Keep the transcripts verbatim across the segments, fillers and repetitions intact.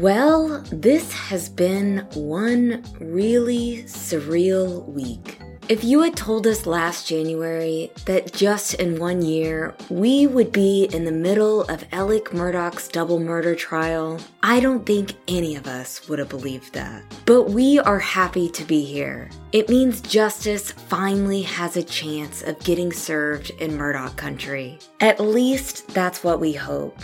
Well, this has been one really surreal week. If you had told us last January that just in one year, we would be in the middle of Alex Murdaugh's double murder trial, I don't think any of us would have believed that. But we are happy to be here. It means justice finally has a chance of getting served in Murdaugh country. At least that's what we hope.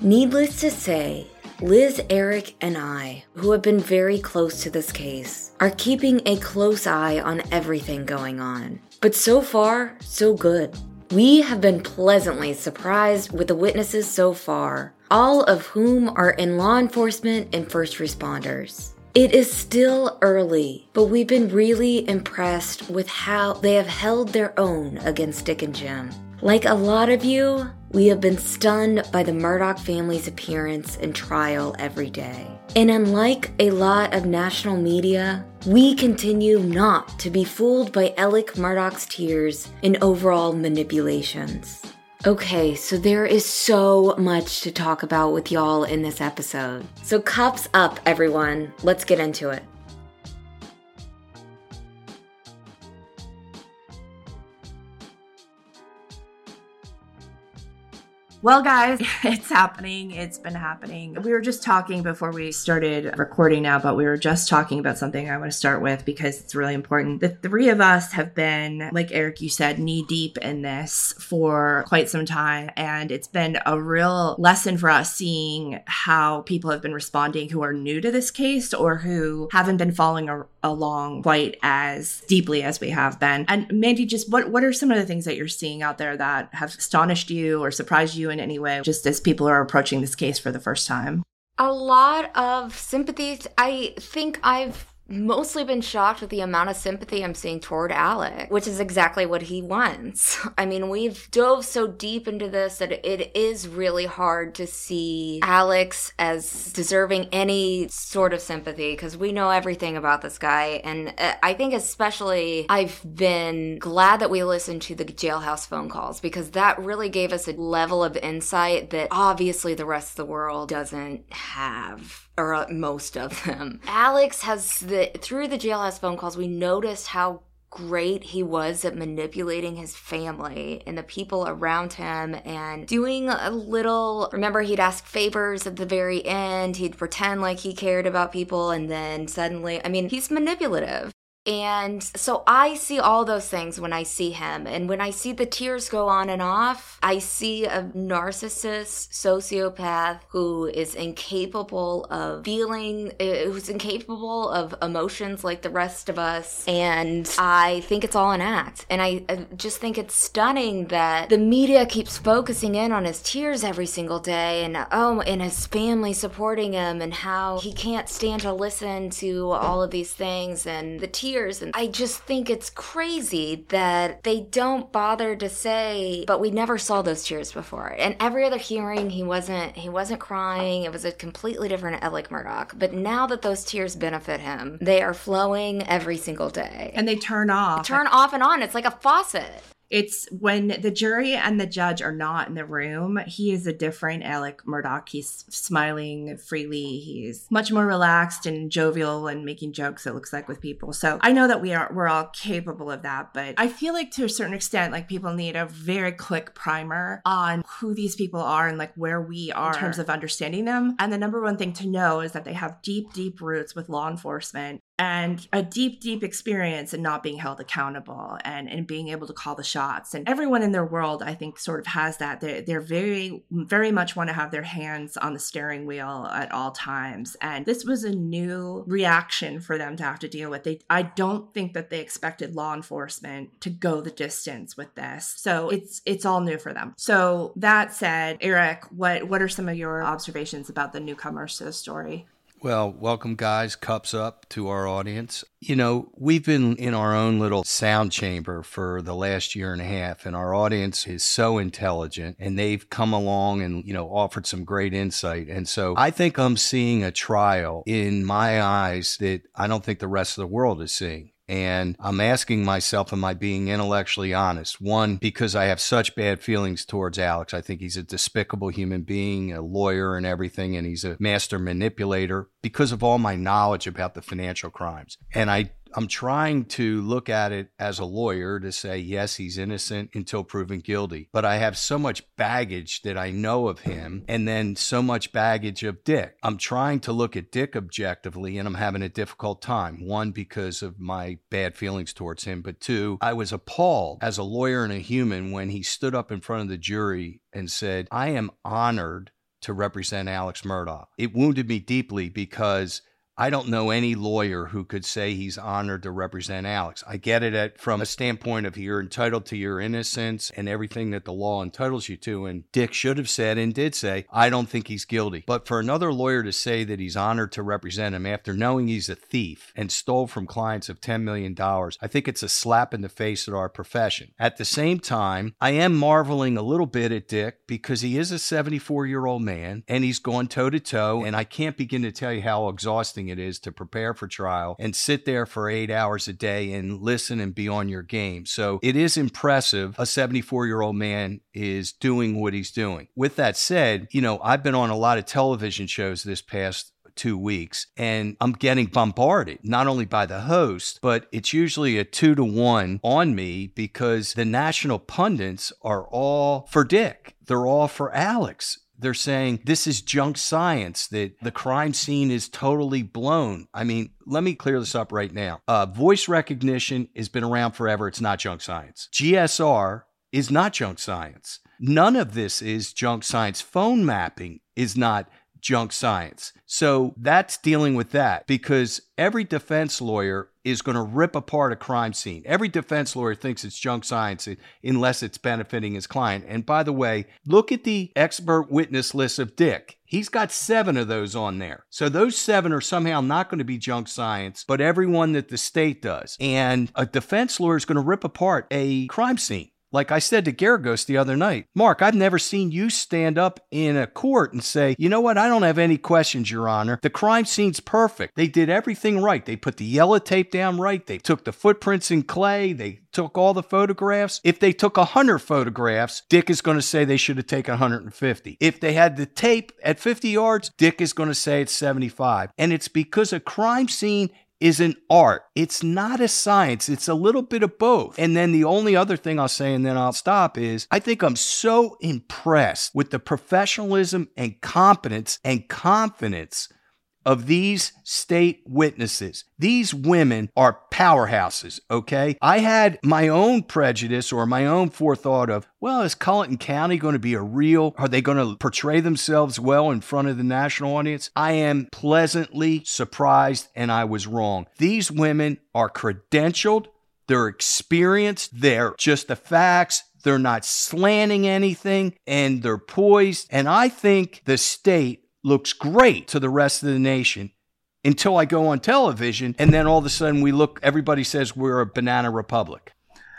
Needless to say, Liz, Eric, and I, who have been very close to this case, are keeping a close eye on everything going on. But so far, so good. We have been pleasantly surprised with the witnesses so far, all of whom are in law enforcement and first responders. It is still early, but we've been really impressed with how they have held their own against Dick and Jim. Like a lot of you, we have been stunned by the Murdaugh family's appearance and trial every day. And unlike a lot of national media, we continue not to be fooled by Alex Murdaugh's tears and overall manipulations. Okay, so there is so much to talk about with y'all in this episode. So cups up, everyone. Let's get into it. Well, guys, it's happening. It's been happening. We were just talking before we started recording now, but we were just talking about something I want to start with because it's really important. The three of us have been, like Eric, you said, knee deep in this for quite some time. And it's been a real lesson for us seeing how people have been responding who are new to this case or who haven't been following a- along quite as deeply as we have been. And Mandy, just what, what are some of the things that you're seeing out there that have astonished you or surprised you in any way, just as people are approaching this case for the first time? A lot of sympathies. I think I've mostly been shocked with the amount of sympathy I'm seeing toward Alex, which is exactly what he wants. I mean, we've dove so deep into this that it is really hard to see Alex as deserving any sort of sympathy because we know everything about this guy. And I think especially I've been glad that we listened to the jailhouse phone calls because that really gave us a level of insight that obviously the rest of the world doesn't have. Or most of them. Alex has, the through the jailhouse phone calls, we noticed how great he was at manipulating his family and the people around him and doing a little, remember he'd ask favors at the very end, he'd pretend like he cared about people and then suddenly, I mean, he's manipulative. And so I see all those things when I see him. And when I see the tears go on and off, I see a narcissist, sociopath who is incapable of feeling, who's incapable of emotions like the rest of us. And I think it's all an act. And I, I just think it's stunning that the media keeps focusing in on his tears every single day and, oh, and his family supporting him and how he can't stand to listen to all of these things and the tears. And I just think it's crazy that they don't bother to say, but we never saw those tears before. And every other hearing, he wasn't he wasn't crying. It was a completely different Alex Murdaugh. But now that those tears benefit him, they are flowing every single day. And they turn off. They turn off and on. It's like a faucet. It's when the jury and the judge are not in the room, he is a different Alex Murdaugh. He's smiling freely. He's much more relaxed and jovial and making jokes, it looks like, with people. So I know that we are, we're all capable of that, but I feel like to a certain extent, like people need a very quick primer on who these people are and like where we are in terms of understanding them. And the number one thing to know is that they have deep, deep roots with law enforcement. And a deep, deep experience in not being held accountable and, and being able to call the shots. And everyone in their world, I think, sort of has that. They're, they're very, very much want to have their hands on the steering wheel at all times. And this was a new reaction for them to have to deal with. They, I don't think that they expected law enforcement to go the distance with this. So it's it's all new for them. So that said, Eric, what, what are some of your observations about the newcomers to the story? Well, welcome, guys. Cups up to our audience. You know, we've been in our own little sound chamber for the last year and a half, and our audience is so intelligent, and they've come along and, you know, offered some great insight. And so I think I'm seeing a trial in my eyes that I don't think the rest of the world is seeing. And I'm asking myself, am I being intellectually honest? One, because I have such bad feelings towards Alex. I think he's a despicable human being, a lawyer and everything, and he's a master manipulator because of all my knowledge about the financial crimes. And I I'm trying to look at it as a lawyer to say, yes, he's innocent until proven guilty. But I have so much baggage that I know of him, and then so much baggage of Dick. I'm trying to look at Dick objectively, and I'm having a difficult time. One, because of my bad feelings towards him. But two, I was appalled as a lawyer and a human when he stood up in front of the jury and said, I am honored to represent Alex Murdaugh. It wounded me deeply because I don't know any lawyer who could say he's honored to represent Alex. I get it at, from a standpoint of you're entitled to your innocence and everything that the law entitles you to. And Dick should have said and did say, I don't think he's guilty. But for another lawyer to say that he's honored to represent him after knowing he's a thief and stole from clients of ten million dollars, I think it's a slap in the face at our profession. At the same time, I am marveling a little bit at Dick because he is a seventy-four-year-old man and he's gone toe-to-toe. And I can't begin to tell you how exhausting it is to prepare for trial and sit there for eight hours a day and listen and be on your game. So it is impressive a seventy-four-year-old man is doing what he's doing. With that said, you know, I've been on a lot of television shows this past two weeks, and I'm getting bombarded, not only by the host, but it's usually a two to one on me because the national pundits are all for Dick. They're all for Alex. They're saying this is junk science, that the crime scene is totally blown. I mean, let me clear this up right now. Uh, voice recognition has been around forever. It's not junk science. G S R is not junk science. None of this is junk science. Phone mapping is not junk science. So that's dealing with that, because every defense lawyer is going to rip apart a crime scene. Every defense lawyer thinks it's junk science unless it's benefiting his client. And by the way, look at the expert witness list of Dick. He's got seven of those on there. So those seven are somehow not going to be junk science, but everyone that the state does. And a defense lawyer is going to rip apart a crime scene. Like I said to Geragos the other night, Mark, I've never seen you stand up in a court and say, you know what, I don't have any questions, Your Honor. The crime scene's perfect. They did everything right. They put the yellow tape down right. They took the footprints in clay. They took all the photographs. If they took one hundred photographs, Dick is going to say they should have taken one hundred fifty. If they had the tape at fifty yards, Dick is going to say it's seventy-five. And it's because a crime scene is an art. It's not a science. It's a little bit of both. And then the only other thing I'll say, and then I'll stop, is I think I'm so impressed with the professionalism and competence and confidence of these state witnesses. These women are powerhouses, okay? I had my own prejudice or my own forethought of, well, is Colleton County going to be a real, are they going to portray themselves well in front of the national audience? I am pleasantly surprised, and I was wrong. These women are credentialed, they're experienced, they're just the facts, they're not slanting anything, and they're poised. And I think the state looks great to the rest of the nation until I go on television, and then all of a sudden we look, everybody says we're a banana republic.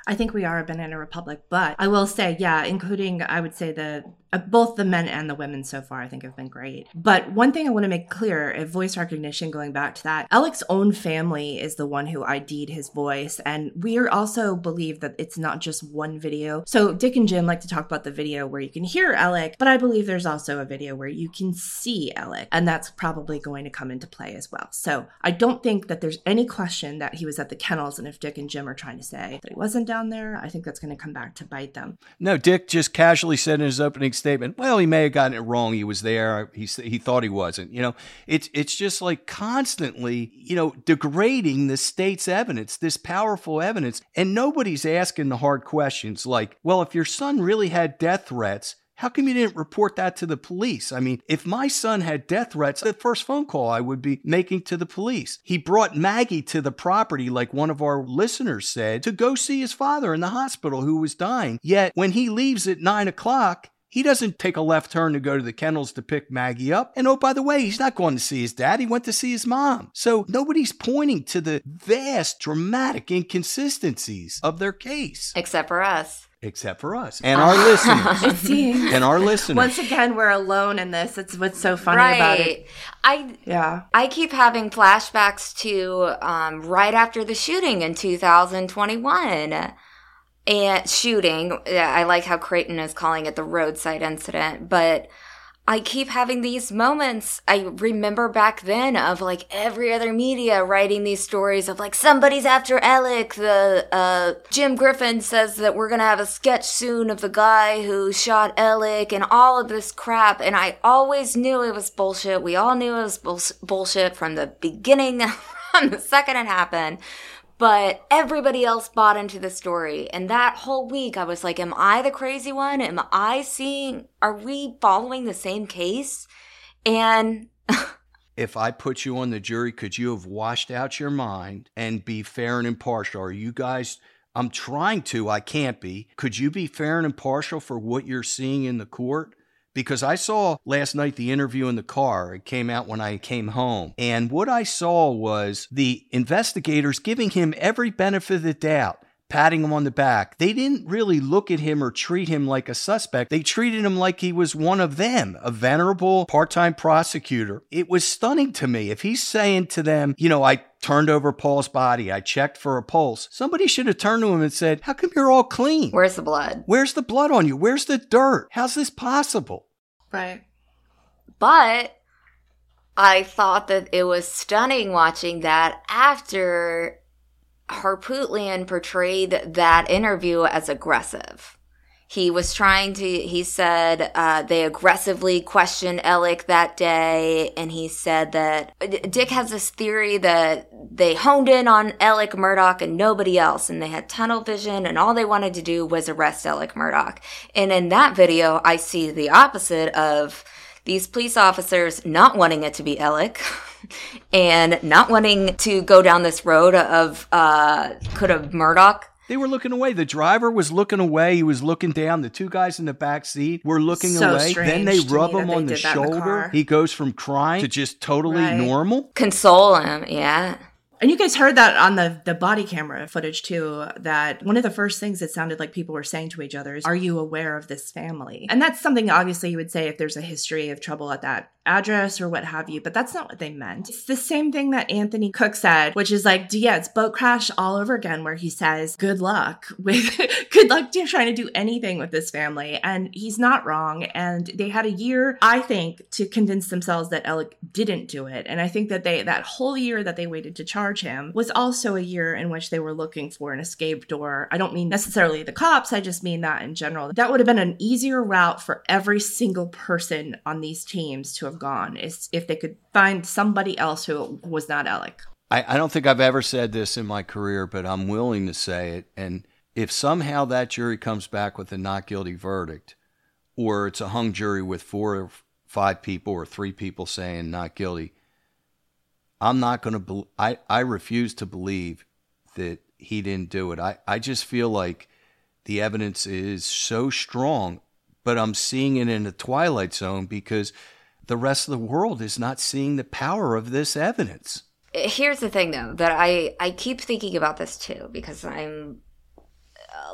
I think we are a banana republic, but I will say, yeah, including, I would say the uh, both the men and the women so far, I think have been great. But one thing I want to make clear, uh, voice recognition, going back to that, Alex's own family is the one who I D'd his voice. And we are also believe that it's not just one video. So Dick and Jim like to talk about the video where you can hear Alex, but I believe there's also a video where you can see Alex, and that's probably going to come into play as well. So I don't think that there's any question that he was at the kennels. And if Dick and Jim are trying to say that he wasn't down there, I think that's going to come back to bite them. No, Dick just casually said in his opening statement, well, he may have gotten it wrong. He was there. He he thought he wasn't. You know, it's it's just like constantly, you know, degrading the state's evidence, this powerful evidence. And nobody's asking the hard questions like, well, if your son really had death threats, how come you didn't report that to the police? I mean, if my son had death threats, the first phone call I would be making to the police. He brought Maggie to the property, like one of our listeners said, to go see his father in the hospital who was dying. Yet when he leaves at nine o'clock, he doesn't take a left turn to go to the kennels to pick Maggie up. And oh, by the way, he's not going to see his dad. He went to see his mom. So nobody's pointing to the vast, dramatic inconsistencies of their case. Except for us. Except for us and our listeners. And our listeners. Once again, we're alone in this. It's what's so funny right. about it. I yeah. I keep having flashbacks to um, right after the shooting in two thousand twenty-one. And shooting, I like how Creighton is calling it the roadside incident, but I keep having these moments. I remember back then of like every other media writing these stories of like somebody's after Alec. The uh, Jim Griffin says that we're going to have a sketch soon of the guy who shot Alec and all of this crap. And I always knew it was bullshit. We all knew it was bull- bullshit from the beginning, from the second it happened. But everybody else bought into the story. And that whole week, I was like, am I the crazy one? Am I seeing, are we following the same case? And if I put you on the jury, could you have washed out your mind and be fair and impartial? Are you guys, I'm trying to, I can't be. Could you be fair and impartial for what you're seeing in the court? Because I saw last night the interview in the car. It came out when I came home. And what I saw was the investigators giving him every benefit of the doubt, patting him on the back. They didn't really look at him or treat him like a suspect. They treated him like he was one of them, a venerable part-time prosecutor. It was stunning to me. If he's saying to them, you know, I turned over Paul's body, I checked for a pulse, somebody should have turned to him and said, how come you're all clean? Where's the blood? Where's the blood on you? Where's the dirt? How's this possible? Right. But I thought that it was stunning watching that after Harpootlian portrayed that interview as aggressive. He was trying to, he said uh, they aggressively questioned Alec that day, and he said that Dick has this theory that they honed in on Alec Murdaugh and nobody else, and they had tunnel vision, and all they wanted to do was arrest Alec Murdaugh. And in that video, I see the opposite of these police officers not wanting it to be Alec and not wanting to go down this road of uh, could have Murdaugh. They were looking away. The driver was looking away. He was looking down. The two guys in the back seat were looking so away. Then they rub him on the shoulder. The he goes from crying to just totally right. normal. Console him, yeah. And you guys heard that on the, the body camera footage, too, that one of the first things that sounded like people were saying to each other is, are you aware of this family? And that's something, obviously, you would say if there's a history of trouble at that address or what have you, but that's not what they meant. It's the same thing that Anthony Cook said, which is like, yeah, it's boat crash all over again, where he says, good luck with, good luck to trying to do anything with this family. And he's not wrong. And they had a year, I think, to convince themselves that Alec didn't do it. And I think that they, that whole year that they waited to charge him was also a year in which they were looking for an escape door. I don't mean necessarily the cops, I just mean that in general. That would have been an easier route for every single person on these teams to have gone, is if they could find somebody else who was not Alec. I, I don't think I've ever said this in my career, but I'm willing to say it. And if somehow that jury comes back with a not guilty verdict, or it's a hung jury with four or five people or three people saying not guilty, I'm not going to, be- I, I refuse to believe that he didn't do it. I, I just feel like the evidence is so strong, but I'm seeing it in the Twilight Zone because the rest of the world is not seeing the power of this evidence. Here's the thing, though, that I, I keep thinking about this, too, because I'm,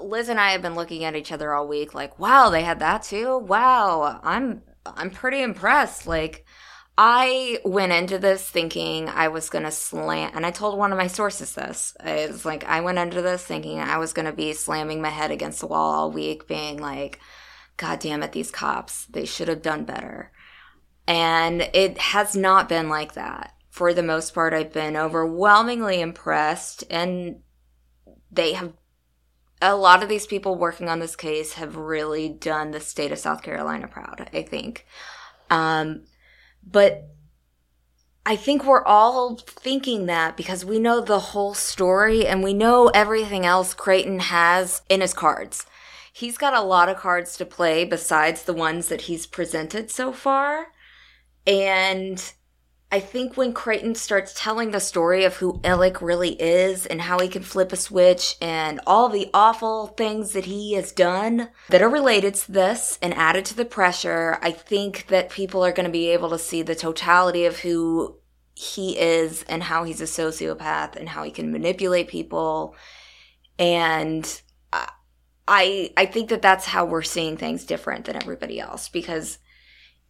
Liz and I have been looking at each other all week like, wow, they had that, too? Wow, I'm I'm pretty impressed, like, I went into this thinking I was going to slam, and I told one of my sources this. It's like, I went into this thinking I was going to be slamming my head against the wall all week, being like, God damn it, these cops, they should have done better. And it has not been like that. For the most part, I've been overwhelmingly impressed, and they have, a lot of these people working on this case have really done the state of South Carolina proud, I think. Um, But I think we're all thinking that because we know the whole story and we know everything else Creighton has in his cards. He's got a lot of cards to play besides the ones that he's presented so far. And I think when Creighton starts telling the story of who Alec really is and how he can flip a switch and all the awful things that he has done that are related to this and added to the pressure, I think that people are going to be able to see the totality of who he is and how he's a sociopath and how he can manipulate people. And I I think that that's how we're seeing things different than everybody else, because,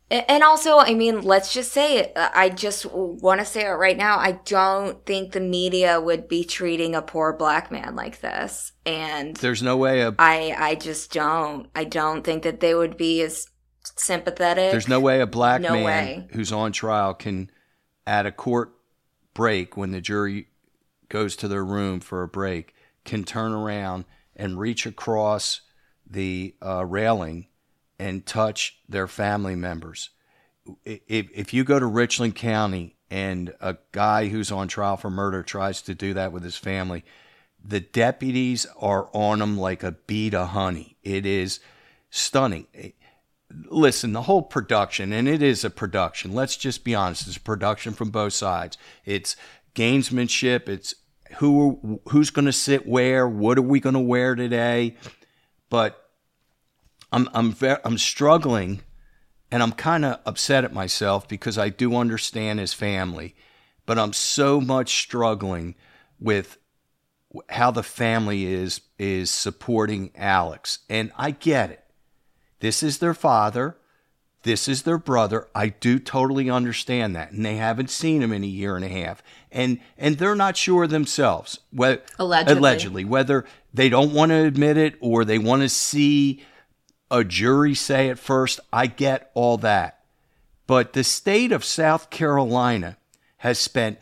and also, I mean, let's just say it. I just want to say it right now. I don't think the media would be treating a poor black man like this. And there's no way. A, I, I just don't. I don't think that they would be as sympathetic. There's no way a black no man way. who's on trial can, at a court break when the jury goes to their room for a break, can turn around and reach across the uh, railing and touch their family members. If if you go to Richland County and a guy who's on trial for murder tries to do that with his family, the deputies are on him like a bee to honey. It is stunning. Listen, the whole production, and it is a production, let's just be honest, it's a production from both sides. It's gamesmanship, it's who who's going to sit where, what are we going to wear today, but... I'm I'm ver- I'm struggling, and I'm kind of upset at myself because I do understand his family, but I'm so much struggling with how the family is is supporting Alex. And I get it. This is their father. This is their brother. I do totally understand that. And they haven't seen him in a year and a half. And and they're not sure themselves. Whether, allegedly. Allegedly. Whether they don't want to admit it or they want to see a jury say it first, I get all that. But the state of South Carolina has spent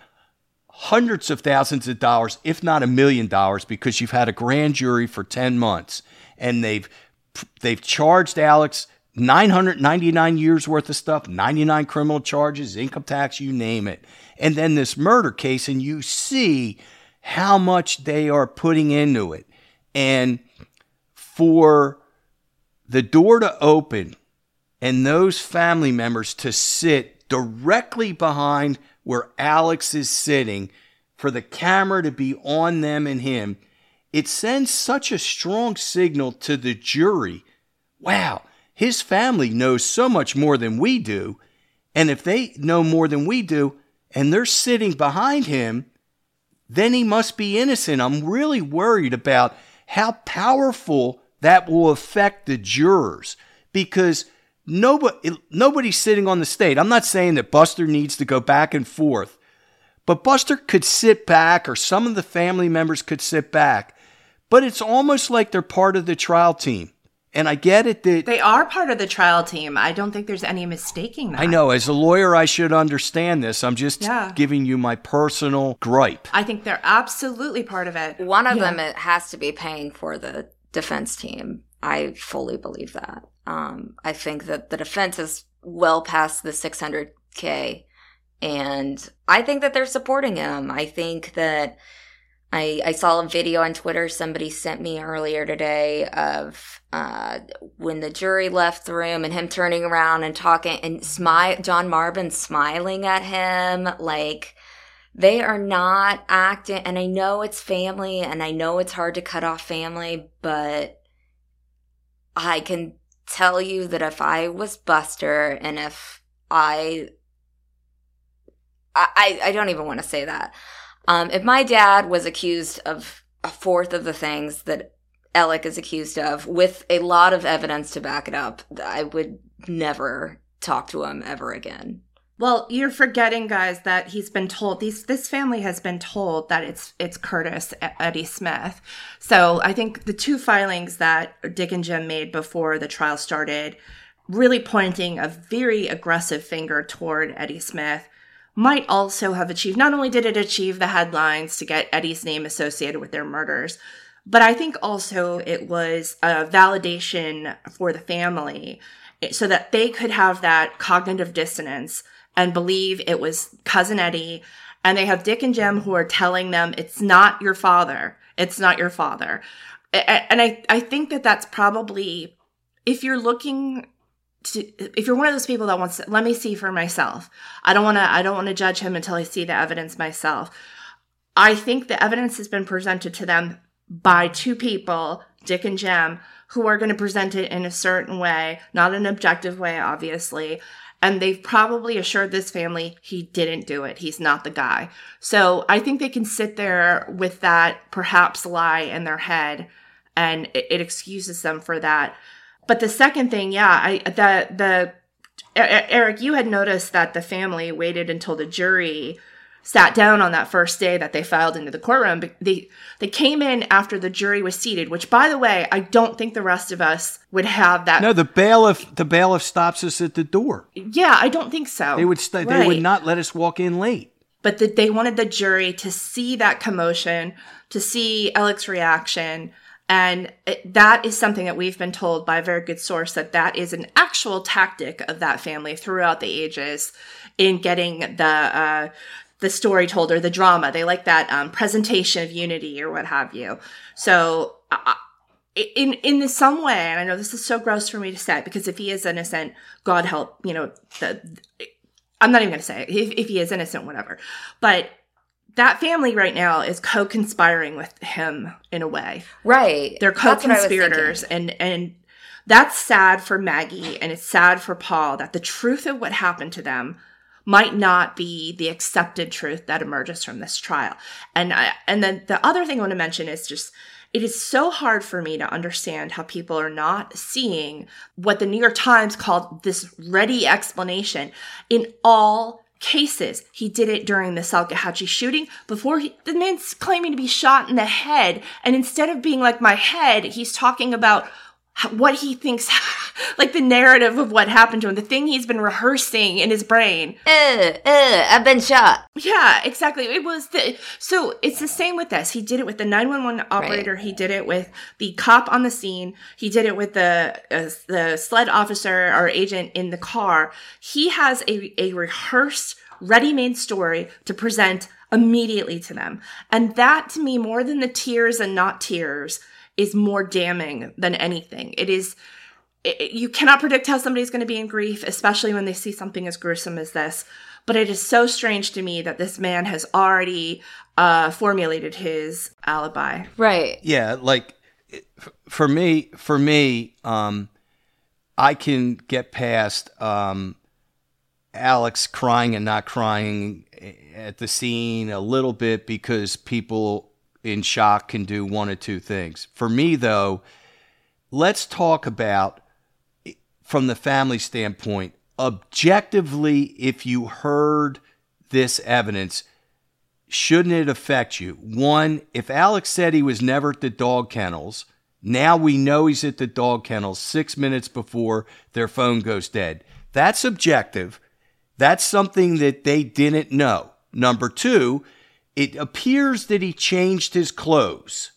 hundreds of thousands of dollars, if not a million dollars, because you've had a grand jury for ten months, and they've they've charged Alex nine hundred ninety-nine years worth of stuff, ninety-nine criminal charges, income tax, you name it. And then this murder case, and you see how much they are putting into it. And for the door to open and those family members to sit directly behind where Alex is sitting, for the camera to be on them and him, it sends such a strong signal to the jury. Wow, his family knows so much more than we do. And if they know more than we do and they're sitting behind him, then he must be innocent. I'm really worried about how powerful that will affect the jurors, because nobody, nobody's sitting on the state. I'm not saying that Buster needs to go back and forth, but Buster could sit back, or some of the family members could sit back, but it's almost like they're part of the trial team. And I get it that they are part of the trial team. I don't think there's any mistaking that. I know. As a lawyer, I should understand this. I'm just yeah. giving you my personal gripe. I think they're absolutely part of it. One of yeah. them has to be paying for the defense team. I fully believe that. Um, I think that the defense is well past the six hundred K, and I think that they're supporting him. I think that I, I saw a video on Twitter somebody sent me earlier today of uh, when the jury left the room and him turning around and talking and smile, John Marvin smiling at him, like, they are not acting, and I know it's family, and I know it's hard to cut off family, but I can tell you that if I was Buster, and if I, I, I don't even want to say that. Um, if my dad was accused of a fourth of the things that Alec is accused of, with a lot of evidence to back it up, I would never talk to him ever again. Well, you're forgetting, guys, that he's been told, these, this family has been told that it's it's Curtis, Eddie Smith. So I think the two filings that Dick and Jim made before the trial started, really pointing a very aggressive finger toward Eddie Smith, might also have achieved, not only did it achieve the headlines to get Eddie's name associated with their murders, but I think also it was a validation for the family so that they could have that cognitive dissonance and believe it was Cousin Eddie. And they have Dick and Jim who are telling them, it's not your father. It's not your father. And I, I think that that's probably, if you're looking to, if you're one of those people that wants to, let me see for myself. I don't want to, I don't want to judge him until I see the evidence myself. I think the evidence has been presented to them by two people, Dick and Jim, who are going to present it in a certain way, not an objective way, obviously. And they've probably assured this family he didn't do it. He's not the guy. So I think they can sit there with that perhaps lie in their head and it, it excuses them for that. But the second thing, yeah, I the the Eric, you had noticed that the family waited until the jury sat down on that first day that they filed into the courtroom. They they came in after the jury was seated, which, by the way, I don't think the rest of us would have that. No, the bailiff the bailiff stops us at the door. Yeah, I don't think so. They would st- right. They would not let us walk in late. But the, they wanted the jury to see that commotion, to see Alec's reaction. And it, that is something that we've been told by a very good source, that that is an actual tactic of that family throughout the ages in getting the uh, the story told, or the drama. They like that um, presentation of unity or what have you. So uh, in in some way, and I know this is so gross for me to say, because if he is innocent, God help, you know, the, I'm not even going to say it, if, if he is innocent, whatever. But that family right now is co-conspiring with him in a way. Right. They're co-conspirators. And, and that's sad for Maggie, and it's sad for Paul, that the truth of what happened to them might not be the accepted truth that emerges from this trial. And I, and then the other thing I want to mention is just, it is so hard for me to understand how people are not seeing what the New York Times called this ready explanation in all cases. He did it during the Salkehatchie shooting. Before he, the man's claiming to be shot in the head, and instead of being like, my head, he's talking about what he thinks, like the narrative of what happened to him, the thing he's been rehearsing in his brain. Uh, uh, I've been shot. Yeah, exactly. It was the, so it's the same with this. He did it with the nine one one operator. Right. He did it with the cop on the scene. He did it with the uh, the SLED officer or agent in the car. He has a, a rehearsed, ready-made story to present immediately to them. And that, to me, more than the tears and not tears, is more damning than anything. It is, it, you cannot predict how somebody's going to be in grief, especially when they see something as gruesome as this. But it is so strange to me that this man has already uh, formulated his alibi. Right. Yeah. Like for me, for me, um, I can get past um, Alex crying and not crying at the scene a little bit, because people in shock can do one of two things. For me, though, let's talk about, from the family standpoint, objectively, if you heard this evidence, shouldn't it affect you? One, if Alex said he was never at the dog kennels, now we know he's at the dog kennels six minutes before their phone goes dead. That's objective. That's something that they didn't know. Number two, it appears that he changed his clothes.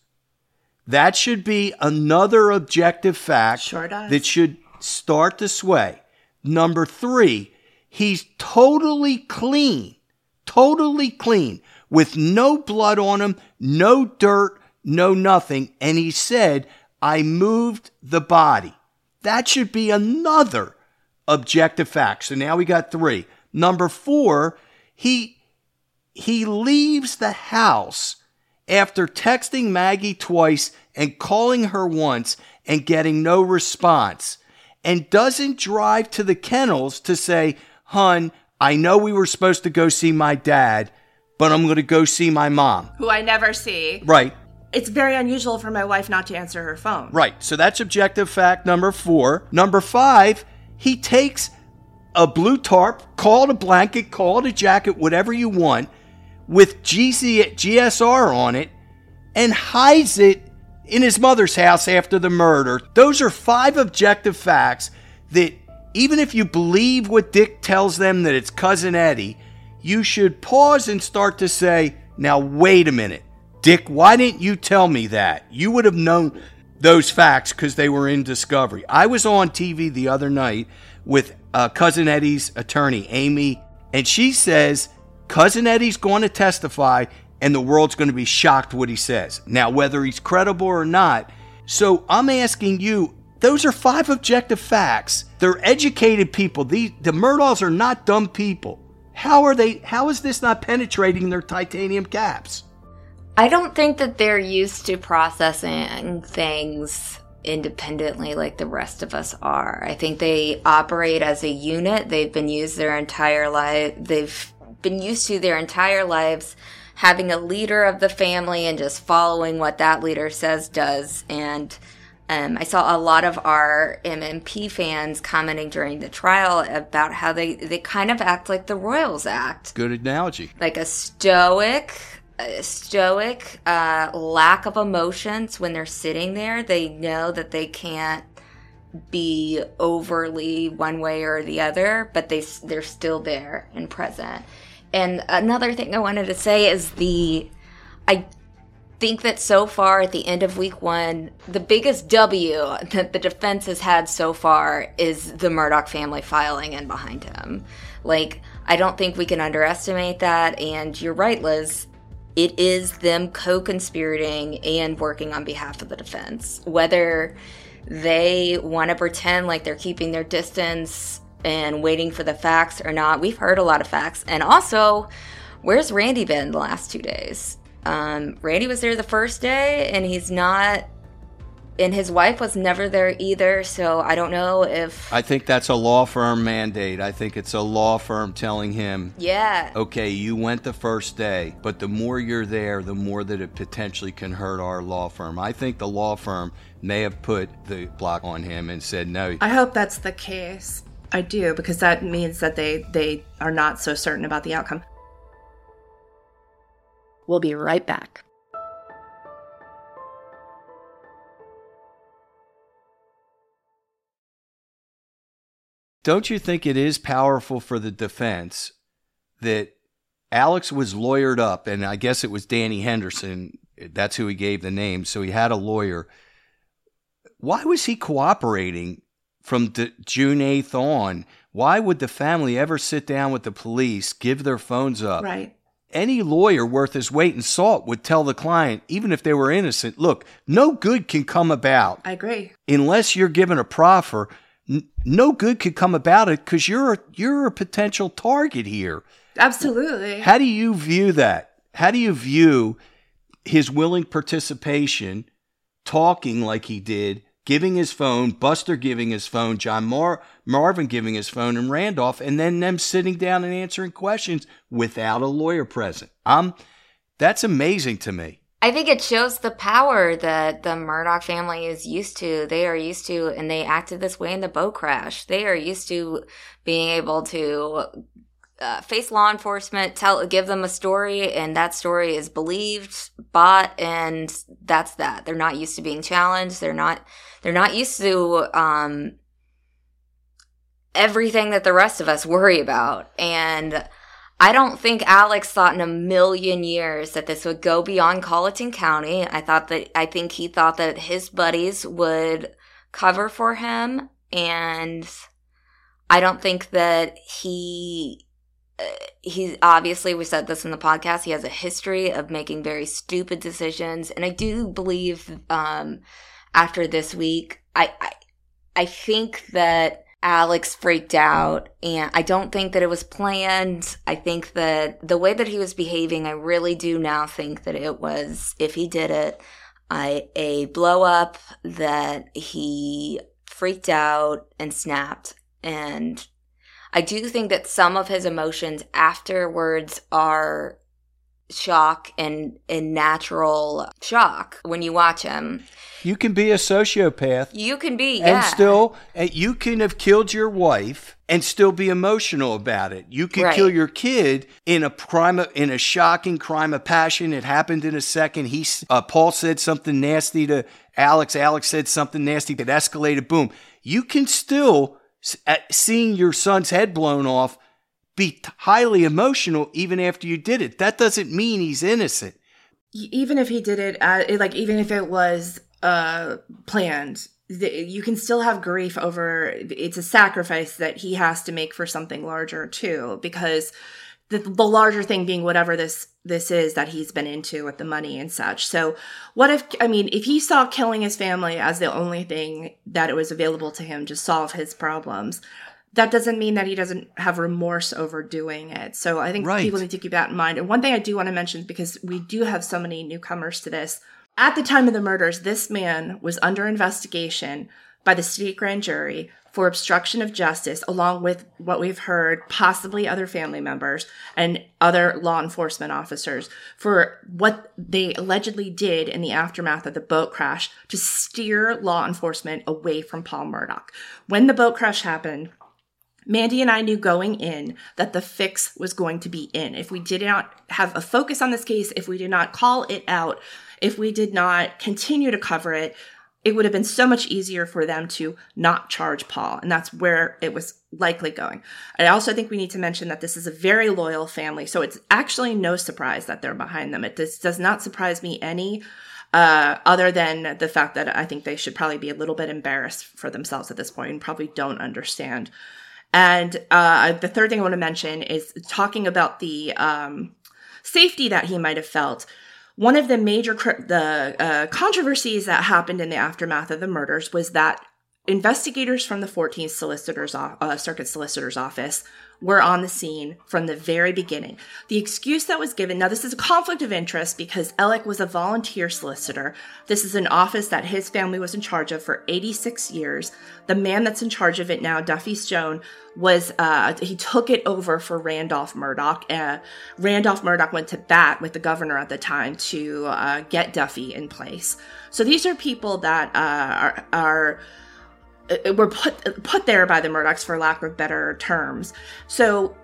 That should be another objective fact sure that should start to sway. Number three, he's totally clean, totally clean, with no blood on him, no dirt, no nothing. And he said, I moved the body. That should be another objective fact. So now we got three. Number four, he... He leaves the house after texting Maggie twice and calling her once and getting no response, and doesn't drive to the kennels to say, hun, I know we were supposed to go see my dad, but I'm going to go see my mom. Who I never see. Right. It's very unusual for my wife not to answer her phone. Right. So that's objective fact number four. Number five, he takes a blue tarp, call it a blanket, call it a jacket, whatever you want, with G C, G S R on it, and hides it in his mother's house after the murder. Those are five objective facts that, even if you believe what Dick tells them, that it's Cousin Eddie, you should pause and start to say, now wait a minute, Dick, why didn't you tell me that? You would have known those facts because they were in discovery. I was on T V the other night with uh, Cousin Eddie's attorney, Amy, and she says, Cousin Eddie's going to testify, and the world's going to be shocked what he says. Now, whether he's credible or not, so I'm asking you, those are five objective facts. They're educated people. The, the Murdaughs are not dumb people. How are they? How is this not penetrating their titanium caps? I don't think that they're used to processing things independently like the rest of us are. I think they operate as a unit. They've been used their entire life. They've... been used to their entire lives having a leader of the family and just following what that leader says does. And um, I saw a lot of our M M P fans commenting during the trial about how they, they kind of act like the Royals act. Good analogy. Like a stoic... stoic uh lack of emotions when they're sitting there. They know that they can't be overly one way or the other, but they they're still there and present. And another thing I wanted to say is the I think that so far at the end of week one, the biggest W that the defense has had so far is the Murdaugh family filing in behind him. Like, I don't think we can underestimate that. And you're right, Liz. It is them co-conspirating and working on behalf of the defense. Whether they want to pretend like they're keeping their distance and waiting for the facts or not, we've heard a lot of facts. And also, where's Randy been the last two days? Um, Randy was there the first day, and he's not... And his wife was never there either, so I don't know if... I think that's a law firm mandate. I think it's a law firm telling him, yeah, okay, you went the first day, but the more you're there, the more that it potentially can hurt our law firm. I think the law firm may have put the block on him and said no. I hope that's the case. I do, because that means that they, they are not so certain about the outcome. We'll be right back. Don't you think it is powerful for the defense that Alex was lawyered up, and I guess it was Danny Henderson, that's who he gave the name, so he had a lawyer. Why was he cooperating from June eighth on? Why would the family ever sit down with the police, give their phones up? Right. Any lawyer worth his weight in salt would tell the client, even if they were innocent, look, no good can come about. I agree. Unless you're given a proffer. No good could come about it because you're a, you're a potential target here. Absolutely. How do you view that? How do you view his willing participation, talking like he did, giving his phone, Buster giving his phone, John Mar- Marvin giving his phone, and Randolph, and then them sitting down and answering questions without a lawyer present? Um, that's amazing to me. I think it shows the power that the Murdaugh family is used to. They are used to, and they acted this way in the boat crash. They are used to being able to uh, face law enforcement, tell, give them a story, and that story is believed, bought, and that's that. They're not used to being challenged. They're not. They're not used to um, everything that the rest of us worry about, and. I don't think Alex thought in a million years that this would go beyond Colleton County. I thought that, I think he thought that his buddies would cover for him. And I don't think that he, uh, he obviously, we said this in the podcast, he has a history of making very stupid decisions. And I do believe, um, after this week, I, I, I think that Alex freaked out, and I don't think that it was planned. I think that the way that he was behaving, I really do now think that it was, if he did it, I, a blow up that he freaked out and snapped. And I do think that some of his emotions afterwards are shock and, and natural shock when you watch him. You can be a sociopath. You can be, yeah. And still, you can have killed your wife and still be emotional about it. You can right. kill your kid in a crime, of, in a shocking crime of passion. It happened in a second. He, uh, Paul said something nasty to Alex. Alex said something nasty. It escalated. Boom. You can still, at seeing your son's head blown off, be highly emotional even after you did it. That doesn't mean he's innocent. Even if he did it, uh, like even if it was... Uh, planned. The, you can still have grief over, it's a sacrifice that he has to make for something larger too, because the, the larger thing being whatever this, this is that he's been into with the money and such. So what if, I mean, if he saw killing his family as the only thing that it was available to him to solve his problems, that doesn't mean that he doesn't have remorse over doing it. So I think right. people need to keep that in mind. And one thing I do want to mention, because we do have so many newcomers to this, at the time of the murders, this man was under investigation by the state grand jury for obstruction of justice, along with what we've heard, possibly other family members and other law enforcement officers, for what they allegedly did in the aftermath of the boat crash to steer law enforcement away from Paul Murdaugh. When the boat crash happened, Mandy and I knew going in that the fix was going to be in. If we did not have a focus on this case, if we did not call it out, if we did not continue to cover it, it would have been so much easier for them to not charge Paul. And that's where it was likely going. I also think we need to mention that this is a very loyal family. So it's actually no surprise that they're behind them. It does, does not surprise me any, uh, other than the fact that I think they should probably be a little bit embarrassed for themselves at this point and probably don't understand. And uh, the third thing I want to mention is talking about the um, safety that he might have felt. One of the major the uh, controversies that happened in the aftermath of the murders was that investigators from the fourteenth Solicitor's uh, Circuit Solicitor's Office were on the scene from the very beginning. The excuse that was given, now this is a conflict of interest because Alec was a volunteer solicitor. This is an office that his family was in charge of for eighty-six years. The man that's in charge of it now, Duffy Stone, was uh, he took it over for Randolph Murdaugh. Uh, Randolph Murdaugh went to bat with the governor at the time to uh, get Duffy in place. So these are people that uh, are... are were put put there by the Murdaughs, for lack of better terms. So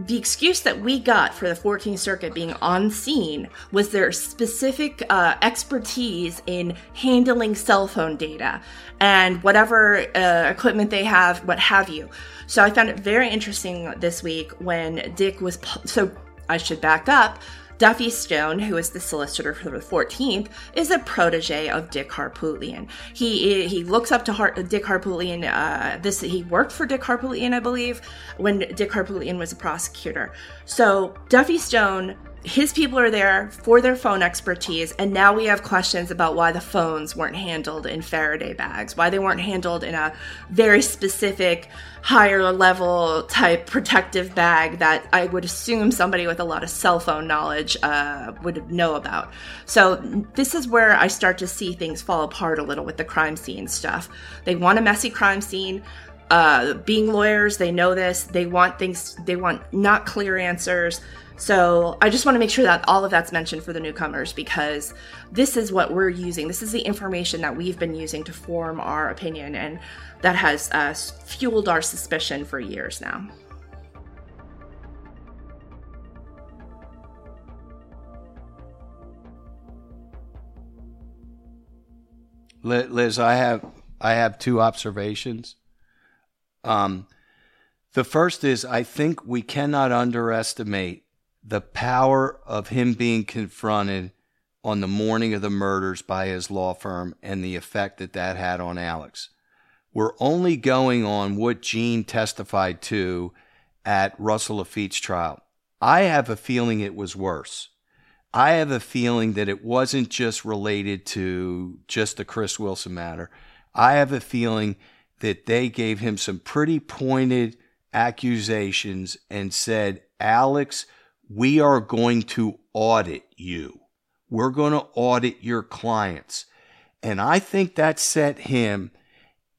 the excuse that we got for the fourteenth Circuit being on scene was their specific uh, expertise in handling cell phone data and whatever uh, equipment they have, what have you. So I found it very interesting this week when Dick was... Pu- so I should back up. Duffy Stone, who is the solicitor for the fourteenth, is a protege of Dick Harpootlian. He he looks up to Har- Dick Harpootlian. Uh, this he worked for Dick Harpootlian, I believe, when Dick Harpootlian was a prosecutor. So Duffy Stone, his people are there for their phone expertise, and now we have questions about why the phones weren't handled in Faraday bags, why they weren't handled in a very specific, higher-level type protective bag that I would assume somebody with a lot of cell phone knowledge uh, would know about. So this is where I start to see things fall apart a little with the crime scene stuff. They want a messy crime scene. Uh, being lawyers, they know this. They want things, they want not clear answers. So I just want to make sure that all of that's mentioned for the newcomers, because this is what we're using. This is the information that we've been using to form our opinion, and that has uh, fueled our suspicion for years now. Liz, I have I have two observations. Um, the first is I think we cannot underestimate the power of him being confronted on the morning of the murders by his law firm and the effect that that had on Alex. We're only going on what Jeanne testified to at Russell Laffitte's trial. I have a feeling it was worse. I have a feeling that it wasn't just related to just the Chris Wilson matter. I have a feeling that they gave him some pretty pointed accusations and said, Alex, we are going to audit you. We're going to audit your clients. And I think that set him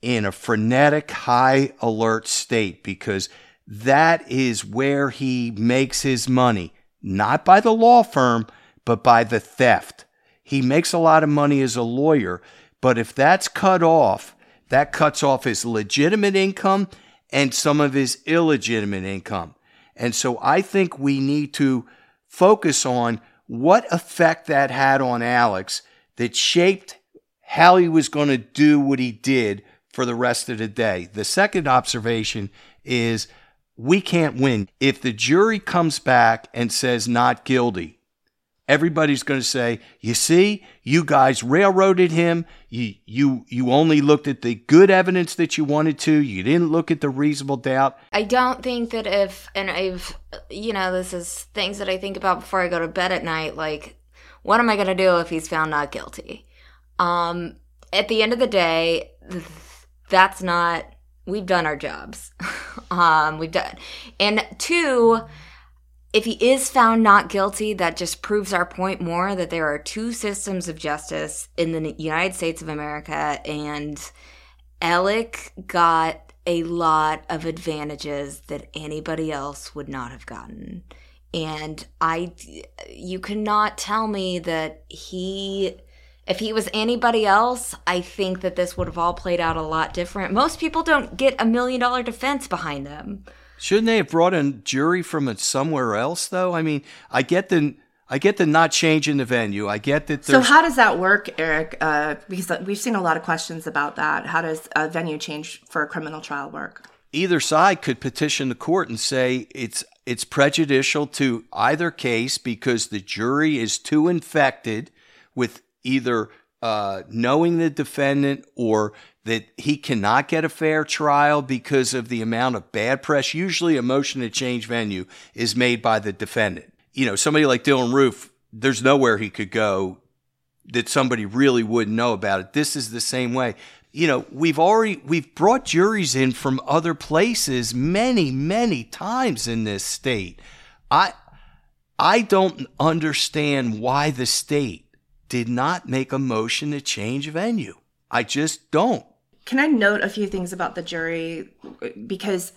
in a frenetic, high alert state, because that is where he makes his money, not by the law firm, but by the theft. He makes a lot of money as a lawyer, but if that's cut off, that cuts off his legitimate income and some of his illegitimate income. And so I think we need to focus on what effect that had on Alex that shaped how he was going to do what he did for the rest of the day. The second observation is we can't win. If the jury comes back and says not guilty, everybody's going to say, you see, you guys railroaded him. You, you, you only looked at the good evidence that you wanted to. You didn't look at the reasonable doubt. I don't think that if, and I've, you know, this is things that I think about before I go to bed at night. Like, what am I going to do if he's found not guilty? Um, at the end of the day, that's not, we've done our jobs. um, we've done. And two, if he is found not guilty, that just proves our point more that there are two systems of justice in the United States of America, and Alec got a lot of advantages that anybody else would not have gotten. And I, you cannot tell me that he, if he was anybody else, I think that this would have all played out a lot different. Most people don't get a million dollar defense behind them. Shouldn't they have brought a jury from somewhere else, though? I mean, I get the, I get the not changing the venue. I get that. So how does that work, Eric? Uh, because we've seen a lot of questions about that. How does a venue change for a criminal trial work? Either side could petition the court and say it's it's prejudicial to either case because the jury is too infected with either uh, knowing the defendant or that he cannot get a fair trial because of the amount of bad press. Usually a motion to change venue is made by the defendant. You know, somebody like Dylan Roof, there's nowhere he could go that somebody really wouldn't know about it. This is the same way. You know, we've already, we've brought juries in from other places many, many times in this state. I, I don't understand why the state did not make a motion to change venue. I just don't. Can I note a few things about the jury? Because,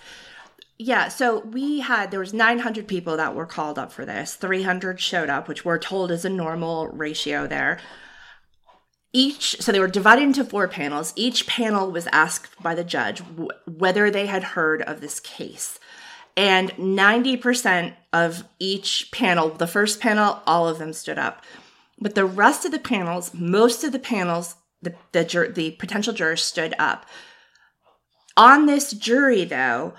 yeah, so we had, there was nine hundred people that were called up for this. three hundred showed up, which we're told is a normal ratio there. Each, so they were divided into four panels. Each panel was asked by the judge w- whether they had heard of this case. And ninety percent of each panel, the first panel, all of them stood up. But the rest of the panels, most of the panels, the the, jur- the potential jurors stood up. On this jury, though,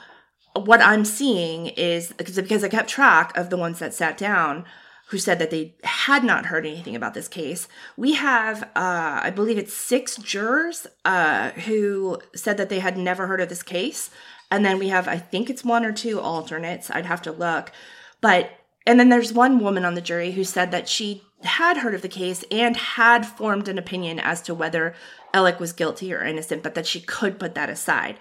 what I'm seeing is, because I kept track of the ones that sat down, who said that they had not heard anything about this case. We have, uh, I believe it's six jurors uh, who said that they had never heard of this case. And then we have, I think it's one or two alternates. I'd have to look. But, and then there's one woman on the jury who said that she had heard of the case and had formed an opinion as to whether Ellick was guilty or innocent, but that she could put that aside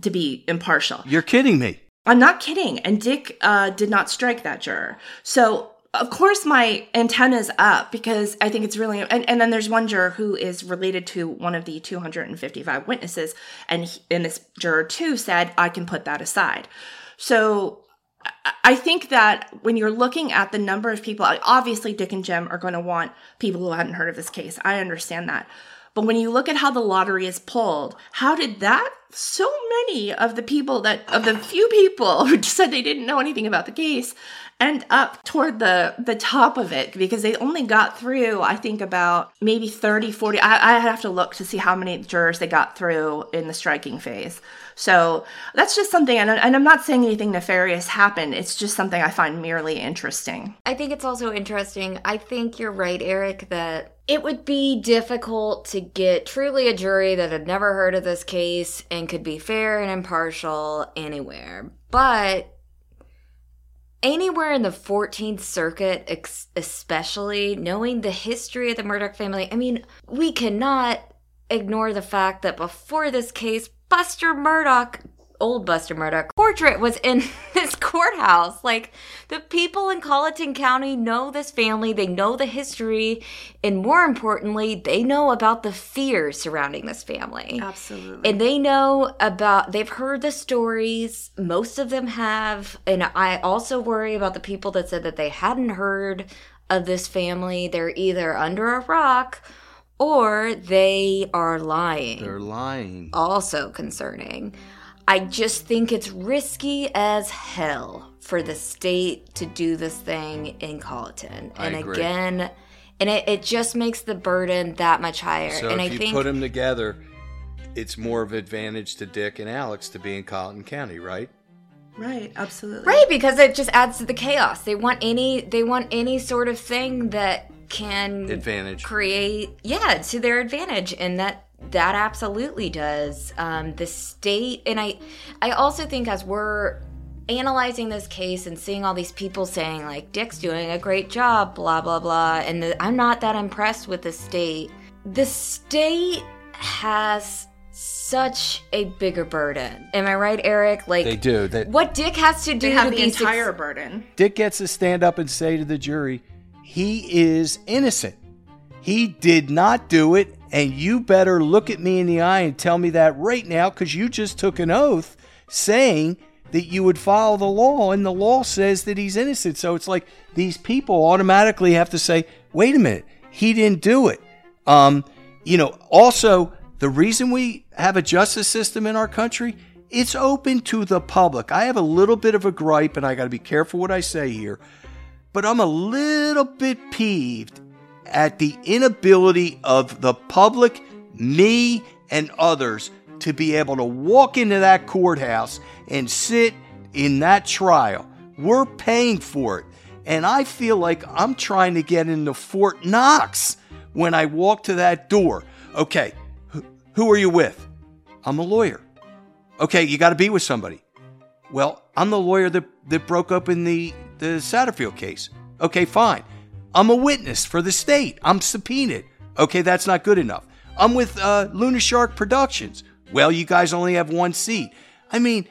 to be impartial. You're kidding me. I'm not kidding. And Dick uh, did not strike that juror. So, of course, my antenna's up because I think it's really – and then there's one juror who is related to one of the two hundred fifty-five witnesses, and, he, and this juror, too, said, I can put that aside. So I think that when you're looking at the number of people – obviously, Dick and Jim are going to want people who hadn't heard of this case. I understand that. But when you look at how the lottery is pulled, how did that – so many of the people that – of the few people who said they didn't know anything about the case – end up toward the, the top of it because they only got through, I think, about maybe thirty, forty. I, I have to look to see how many jurors they got through in the striking phase. So that's just something, and, and I'm not saying anything nefarious happened. It's just something I find merely interesting. I think it's also interesting. I think you're right, Eric, that it would be difficult to get truly a jury that had never heard of this case and could be fair and impartial anywhere. But anywhere in the fourteenth Circuit, ex- especially, knowing the history of the Murdaugh family, I mean, we cannot ignore the fact that before this case, Buster Murdaugh, old Buster Murdaugh, portrait was in this courthouse. Like, the people in Colleton County know this family, they know the history, and more importantly, they know about the fear surrounding this family. Absolutely. And they know about, they've heard the stories, most of them have, and I also worry about the people that said that they hadn't heard of this family. They're either under a rock or they are lying. They're lying. Also concerning. I just think it's risky as hell for the state to do this thing in Colleton. And I agree. Again, and it, it just makes the burden that much higher. So and if I you think, put them together, it's more of an advantage to Dick and Alex to be in Colleton County, right? Right, absolutely. Right, because it just adds to the chaos. They want any, they want any sort of thing that can advantage create, yeah, to their advantage, and that. That absolutely does. Um, the state, and I I also think as we're analyzing this case and seeing all these people saying, like, Dick's doing a great job, blah, blah, blah, and the, I'm not that impressed with the state. The state has such a bigger burden. Am I right, Eric? Like, they do. They, what Dick has to do they have to the entire ex- burden. Dick gets to stand up and say to the jury, he is innocent. He did not do it, And you better look at me in the eye and tell me that right now, because you just took an oath saying that you would follow the law, and the law says that he's innocent. So it's like these people automatically have to say, wait a minute, he didn't do it. Um, you know, also, the reason we have a justice system in our country, it's open to the public. I have a little bit of a gripe, and I got to be careful what I say here, but I'm a little bit peeved at the inability of the public, me and others, to be able to walk into that courthouse and sit in that trial. We're paying for it. And I feel like I'm trying to get into Fort Knox when I walk to that door. Okay, who are you with? I'm a lawyer. Okay, you got to be with somebody. Well, I'm the lawyer that, that broke open the, the Satterfield case. Okay, fine. I'm a witness for the state. I'm subpoenaed. Okay, that's not good enough. I'm with uh, Luna Shark Productions. Well, you guys only have one seat. I mean,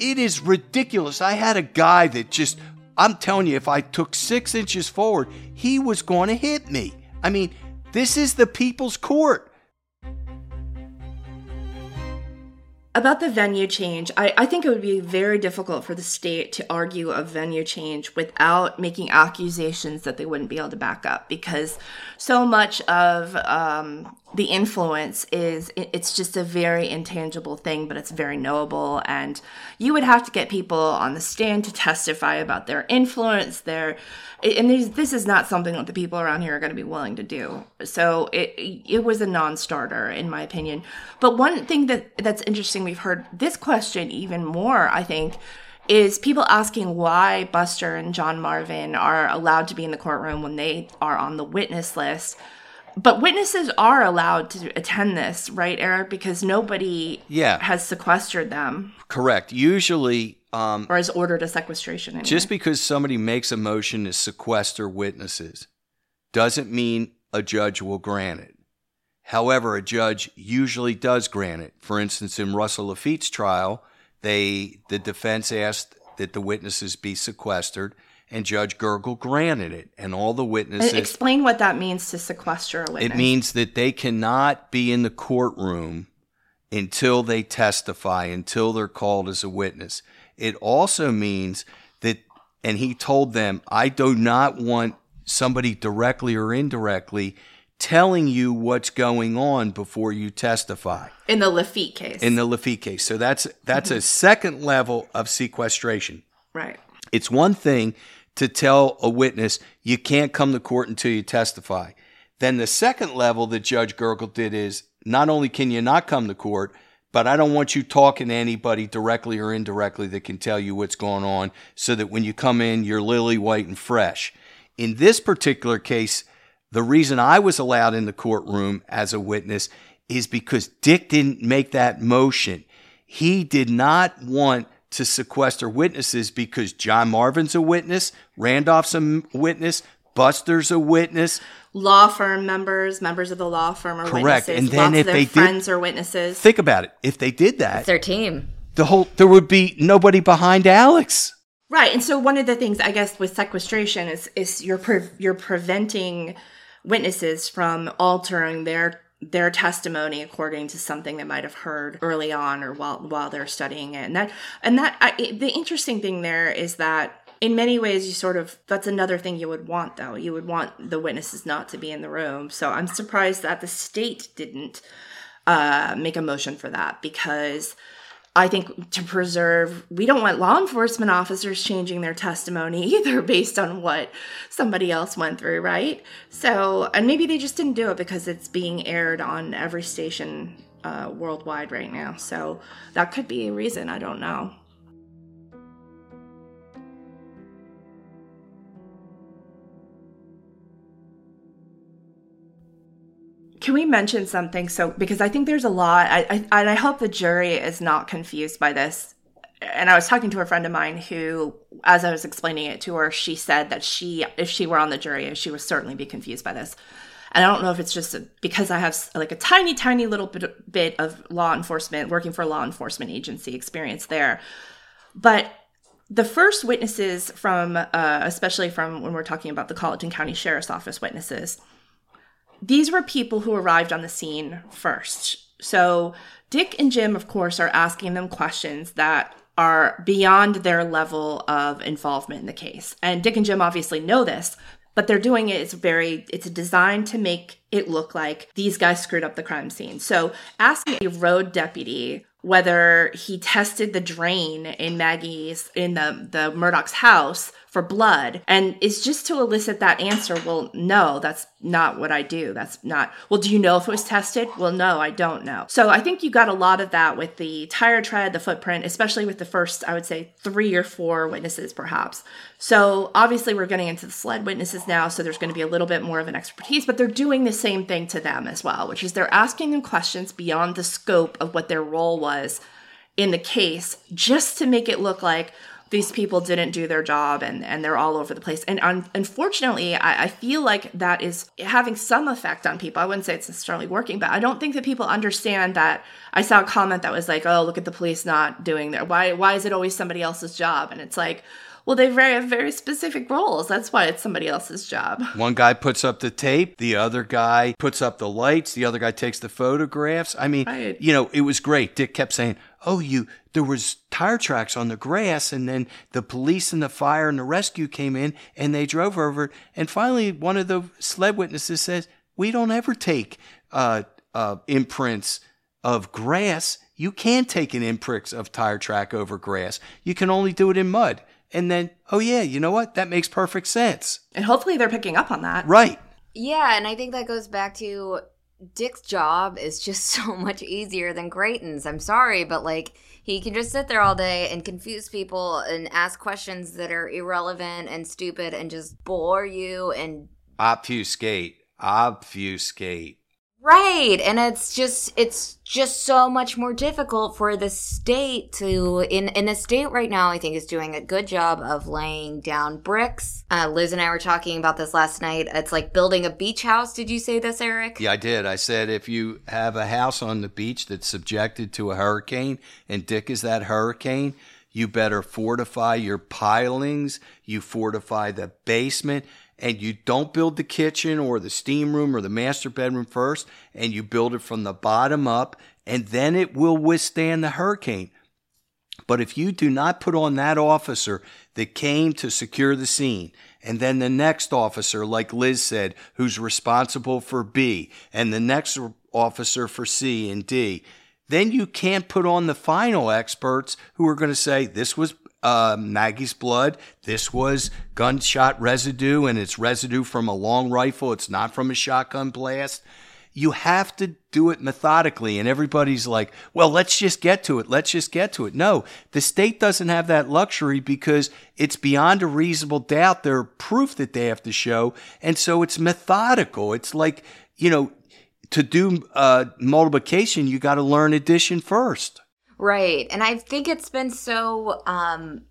it is ridiculous. I had a guy that just, I'm telling you, if I took six inches forward, he was going to hit me. I mean, this is the people's court. About the venue change, I, I think it would be very difficult for the state to argue a venue change without making accusations that they wouldn't be able to back up, because so much of um, the influence is, it, it's just a very intangible thing, but it's very knowable. And you would have to get people on the stand to testify about their influence, their, and this is not something that the people around here are going to be willing to do. So it it was a non-starter, in my opinion. But one thing that that's interesting, we've heard this question even more, I think, is people asking why Buster and John Marvin are allowed to be in the courtroom when they are on the witness list. But witnesses are allowed to attend this, right, Eric? Because nobody yeah. has sequestered them. Correct. Usually... Um, or has ordered a sequestration. Anyway. Just because somebody makes a motion to sequester witnesses doesn't mean a judge will grant it. However, a judge usually does grant it. For instance, in Russell Lafitte's trial, they the defense asked that the witnesses be sequestered, and Judge Gergel granted it, and all the witnesses... And explain what that means, to sequester a witness. It means that they cannot be in the courtroom until they testify, until they're called as a witness. It also means that, and he told them, I do not want somebody directly or indirectly telling you what's going on before you testify. In the Lafitte case. In the Lafitte case. So that's that's mm-hmm. a second level of sequestration. Right. It's one thing to tell a witness, you can't come to court until you testify. Then the second level that Judge Gergel did is, not only can you not come to court, but I don't want you talking to anybody directly or indirectly that can tell you what's going on, so that when you come in, you're lily white and fresh. In this particular case, the reason I was allowed in the courtroom as a witness is because Dick didn't make that motion. He did not want to sequester witnesses because John Marvin's a witness, Randolph's a witness, Buster's a witness. Law firm members, members of the law firm are correct. Witnesses. And then Lots if of their they friends did, are witnesses. Think about it. If they did that, it's their team. The whole there would be nobody behind Alex. Right. And so one of the things, I guess, with sequestration is is you're pre- you're preventing witnesses from altering their their testimony according to something they might have heard early on or while while they're studying it. And that and that I, it, the interesting thing there is that in many ways, you sort of, that's another thing you would want, though. You would want the witnesses not to be in the room. So I'm surprised that the state didn't uh, make a motion for that, because I think to preserve, we don't want law enforcement officers changing their testimony either based on what somebody else went through, right? So, and maybe they just didn't do it because it's being aired on every station uh, worldwide right now. So that could be a reason. I don't know. Can we mention something? So, because I think there's a lot, I, I, and I hope the jury is not confused by this. And I was talking to a friend of mine who, as I was explaining it to her, she said that she, if she were on the jury, she would certainly be confused by this. And I don't know if it's just because I have like a tiny, tiny little bit, bit of law enforcement, working for a law enforcement agency experience there. But the first witnesses from, uh, especially from when we're talking about the Colleton County Sheriff's Office witnesses, These were people who arrived on the scene first. So Dick and Jim, of course, are asking them questions that are beyond their level of involvement in the case. And Dick and Jim obviously know this, but they're doing it. It's very, it's designed to make it look like these guys screwed up the crime scene. So asking a road deputy whether he tested the drain in Maggie's, in the, the Murdaugh's house for blood, and it's just to elicit that answer, well, no, that's not what I do. That's not, well, do you know if it was tested? Well, no, I don't know. So I think you got a lot of that with the tire tread, the footprint, especially with the first, I would say, three or four witnesses perhaps. So obviously we're getting into the SLED witnesses now, so there's going to be a little bit more of an expertise, but they're doing the same thing to them as well, which is they're asking them questions beyond the scope of what their role was. was in the case, just to make it look like these people didn't do their job and, and they're all over the place. And un- unfortunately, I, I feel like that is having some effect on people. I wouldn't say it's necessarily working, but I don't think that people understand that. I saw a comment that was like, oh, look at the police not doing their, why why is it always somebody else's job? And it's like, well, they very have very specific roles. That's why it's somebody else's job. One guy puts up the tape. The other guy puts up the lights. The other guy takes the photographs. I mean, right. You know, it was great. Dick kept saying, oh, you there was tire tracks on the grass. And then the police and the fire and the rescue came in and they drove over. And finally, one of the SLED witnesses says, we don't ever take uh, uh, imprints of grass. You can't take an imprint of tire track over grass. You can only do it in mud. And then, oh, yeah, you know what? That makes perfect sense. And hopefully they're picking up on that. Right. Yeah, and I think that goes back to Dick's job is just so much easier than Creighton's. I'm sorry, but, like, he can just sit there all day and confuse people and ask questions that are irrelevant and stupid and just bore you and... Obfuscate. Obfuscate. Right, and it's just it's just so much more difficult for the state to in in the state right now. I think is doing a good job of laying down bricks. Uh, Liz and I were talking about this last night. It's like building a beach house. Did you say this, Eric? Yeah, I did. I said if you have a house on the beach that's subjected to a hurricane, and Dick is that hurricane, you better fortify your pilings. You fortify the basement. And you don't build the kitchen or the steam room or the master bedroom first, and you build it from the bottom up, and then it will withstand the hurricane. But if you do not put on that officer that came to secure the scene, and then the next officer, like Liz said, who's responsible for B, and the next officer for C and D, then you can't put on the final experts who are going to say, this was Uh, Maggie's blood. This was gunshot residue, and it's residue from a long rifle. It's not from a shotgun blast. You have to do it methodically, and everybody's like, well, let's just get to it. Let's just get to it. No, the state doesn't have that luxury because it's beyond a reasonable doubt their proof that they have to show, and so it's methodical. It's like, you know, to do uh, multiplication, you got to learn addition first. Right. And I think it's been so, um,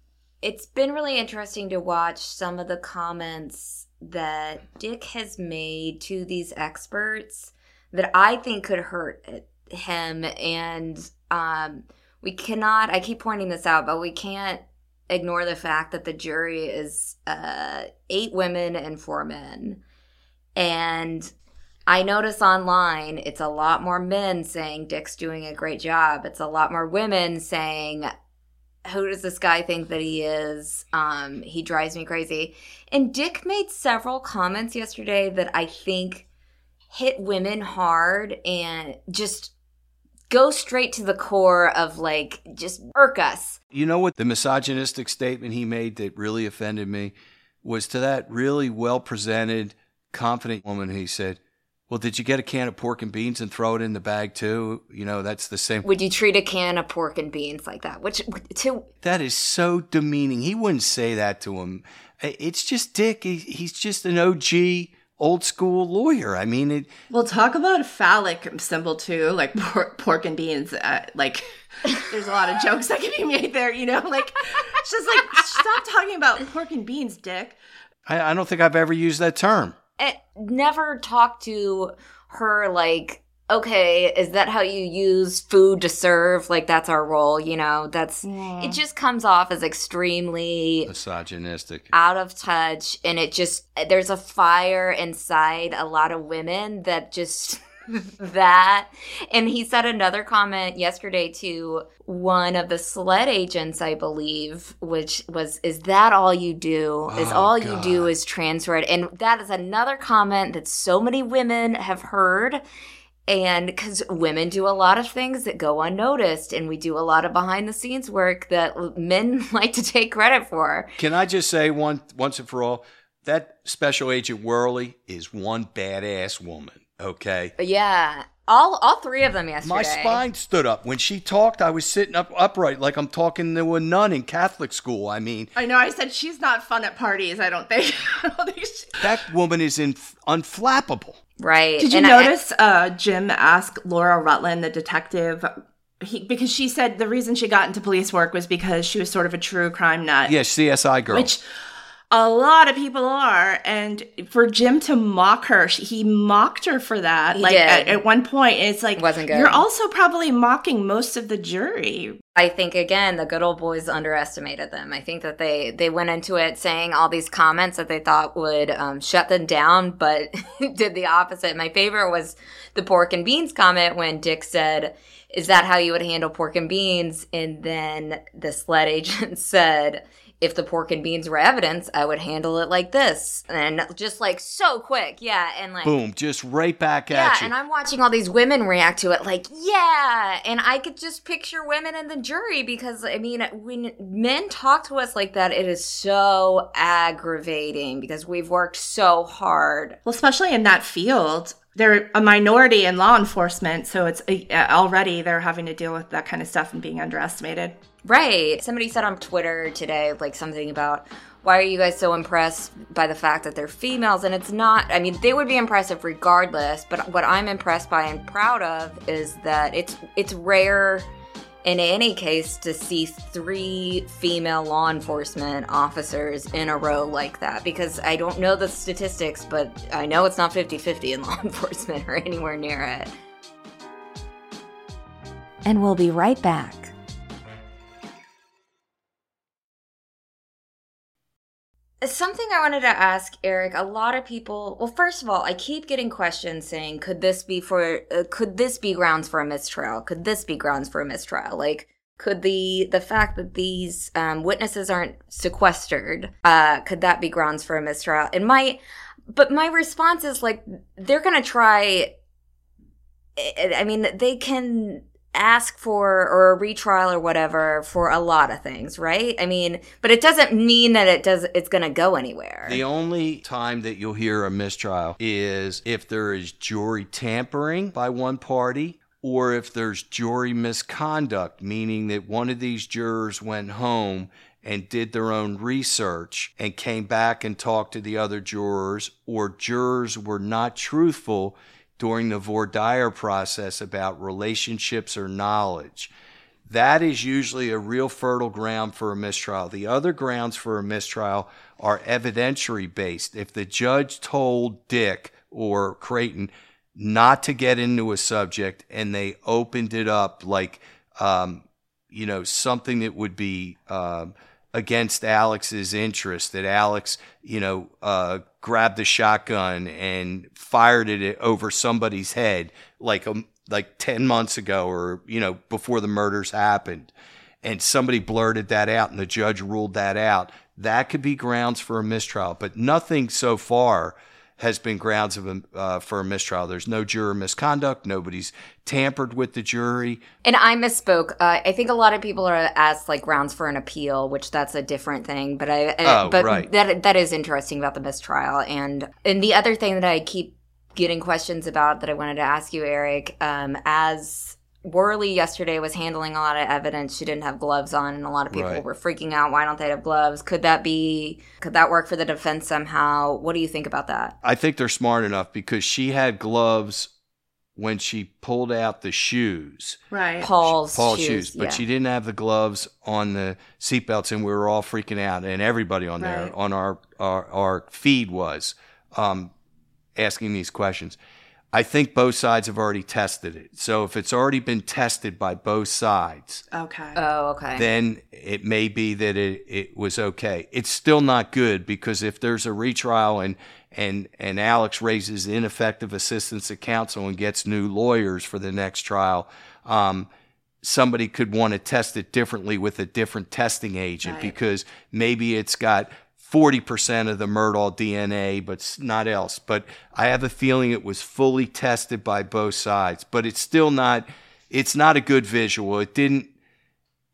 it's been really interesting to watch some of the comments that Dick has made to these experts that I think could hurt him. And um, we cannot, I keep pointing this out, but we can't ignore the fact that the jury is uh, eight women and four men. And I notice online it's a lot more men saying Dick's doing a great job. It's a lot more women saying, who does this guy think that he is? Um, he drives me crazy. And Dick made several comments yesterday that I think hit women hard and just go straight to the core of, like, just irk us. You know what the misogynistic statement he made that really offended me was to that really well-presented, confident woman. He said, well, did you get a can of pork and beans and throw it in the bag too? You know, that's the same. Would you treat a can of pork and beans like that? Which to that is so demeaning. He wouldn't say that to him. It's just Dick. He, he's just an O G, old school lawyer. I mean, it. Well, talk about a phallic symbol too, like pork, pork and beans. Uh, like, there's a lot of jokes that can be made there. You know, like it's just like stop talking about pork and beans, Dick. I, I don't think I've ever used that term. It never talked to her like okay, is that how you use food to serve? Like, that's our role, you know? That's yeah. It just comes off as extremely... misogynistic. Out of touch. And it just... there's a fire inside a lot of women that just... that. And he said another comment yesterday to one of the SLED agents, I believe, which was, is that all you do? Is oh, all God. you do is transfer it? And that is another comment that so many women have heard. And because women do a lot of things that go unnoticed, and we do a lot of behind-the-scenes work that men like to take credit for. Can I just say one once and for all, that Special Agent Worley is one badass woman, okay? Yeah. All all three of them yesterday. My spine stood up. When she talked, I was sitting up upright like I'm talking to a nun in Catholic school. I mean. I know. I said she's not fun at parties, I don't think. I don't think she... That woman is in, unflappable. Right. Did you and notice I, uh, Jim asked Laura Rutland, the detective, he, because she said the reason she got into police work was because she was sort of a true crime nut. Yes, C S I girl. Which a lot of people are. And for Jim to mock her, he mocked her for that. He like did. At, at one point, it's like, wasn't good. You're also probably mocking most of the jury. I think, again, the good old boys underestimated them. I think that they, they went into it saying all these comments that they thought would um, shut them down, but did the opposite. My favorite was the pork and beans comment when Dick said, is that how you would handle pork and beans? And then the SLED agent said, if the pork and beans were evidence, I would handle it like this. And just like so quick. Yeah. And like, boom, just right back yeah, at you. Yeah. And I'm watching all these women react to it like, yeah. And I could just picture women in the jury because, I mean, when men talk to us like that, it is so aggravating because we've worked so hard. Well, especially in that field. They're a minority in law enforcement, so it's uh, already they're having to deal with that kind of stuff and being underestimated. Right. Somebody said on Twitter today, like something about, why are you guys so impressed by the fact that they're females? And it's not, I mean, they would be impressive regardless, but what I'm impressed by and proud of is that it's it's rare in any case to see three female law enforcement officers in a row like that, because I don't know the statistics, but I know it's not fifty-fifty in law enforcement or anywhere near it. And we'll be right back. Something I wanted to ask, Eric, a lot of people, well, first of all, I keep getting questions saying, could this be for, uh, could this be grounds for a mistrial? Could this be grounds for a mistrial? Like, could the, the fact that these um, witnesses aren't sequestered, uh, could that be grounds for a mistrial? And my, but my response is like, they're going to try, I mean, they can ask for or a retrial or whatever for a lot of things, right? I mean, but it doesn't mean that it does it's going to go anywhere. The only time that you'll hear a mistrial is if there is jury tampering by one party or if there's jury misconduct, meaning that one of these jurors went home and did their own research and came back and talked to the other jurors, or jurors were not truthful during the voir dire process about relationships or knowledge. That is usually a real fertile ground for a mistrial. The other grounds for a mistrial are evidentiary based. If the judge told Dick or Creighton not to get into a subject and they opened it up like, um, you know, something that would be um, against Alex's interest, that Alex, you know, uh, grabbed the shotgun and fired it over somebody's head like um, like ten months ago or, you know, before the murders happened. And somebody blurted that out and the judge ruled that out. That could be grounds for a mistrial. But nothing so far has been grounds of a, uh, for a mistrial. There's no juror misconduct. Nobody's tampered with the jury. And I misspoke. Uh, I think a lot of people are asked like grounds for an appeal, which that's a different thing. But I, I oh, but right. that that is interesting about the mistrial. And and the other thing that I keep getting questions about that I wanted to ask you, Eric, um, as Worley yesterday was handling a lot of evidence. She didn't have gloves on, and a lot of people right. were freaking out. Why don't they have gloves? Could that be – could that work for the defense somehow? What do you think about that? I think they're smart enough because she had gloves when she pulled out the shoes. Right. Paul's, she, Paul's shoes. shoes but yeah. She didn't have the gloves on the seatbelts, and we were all freaking out, and everybody on right. there on our, our, our feed was um, asking these questions. I think both sides have already tested it. So if it's already been tested by both sides, okay, oh, okay, then it may be that it, it was okay. It's still not good, because if there's a retrial and and and Alex raises ineffective assistance of counsel and gets new lawyers for the next trial, um, somebody could want to test it differently with a different testing agent, right, because maybe it's got forty percent of the Murdaugh D N A, but not else. But I have a feeling it was fully tested by both sides. But it's still not, it's not a good visual. It didn't,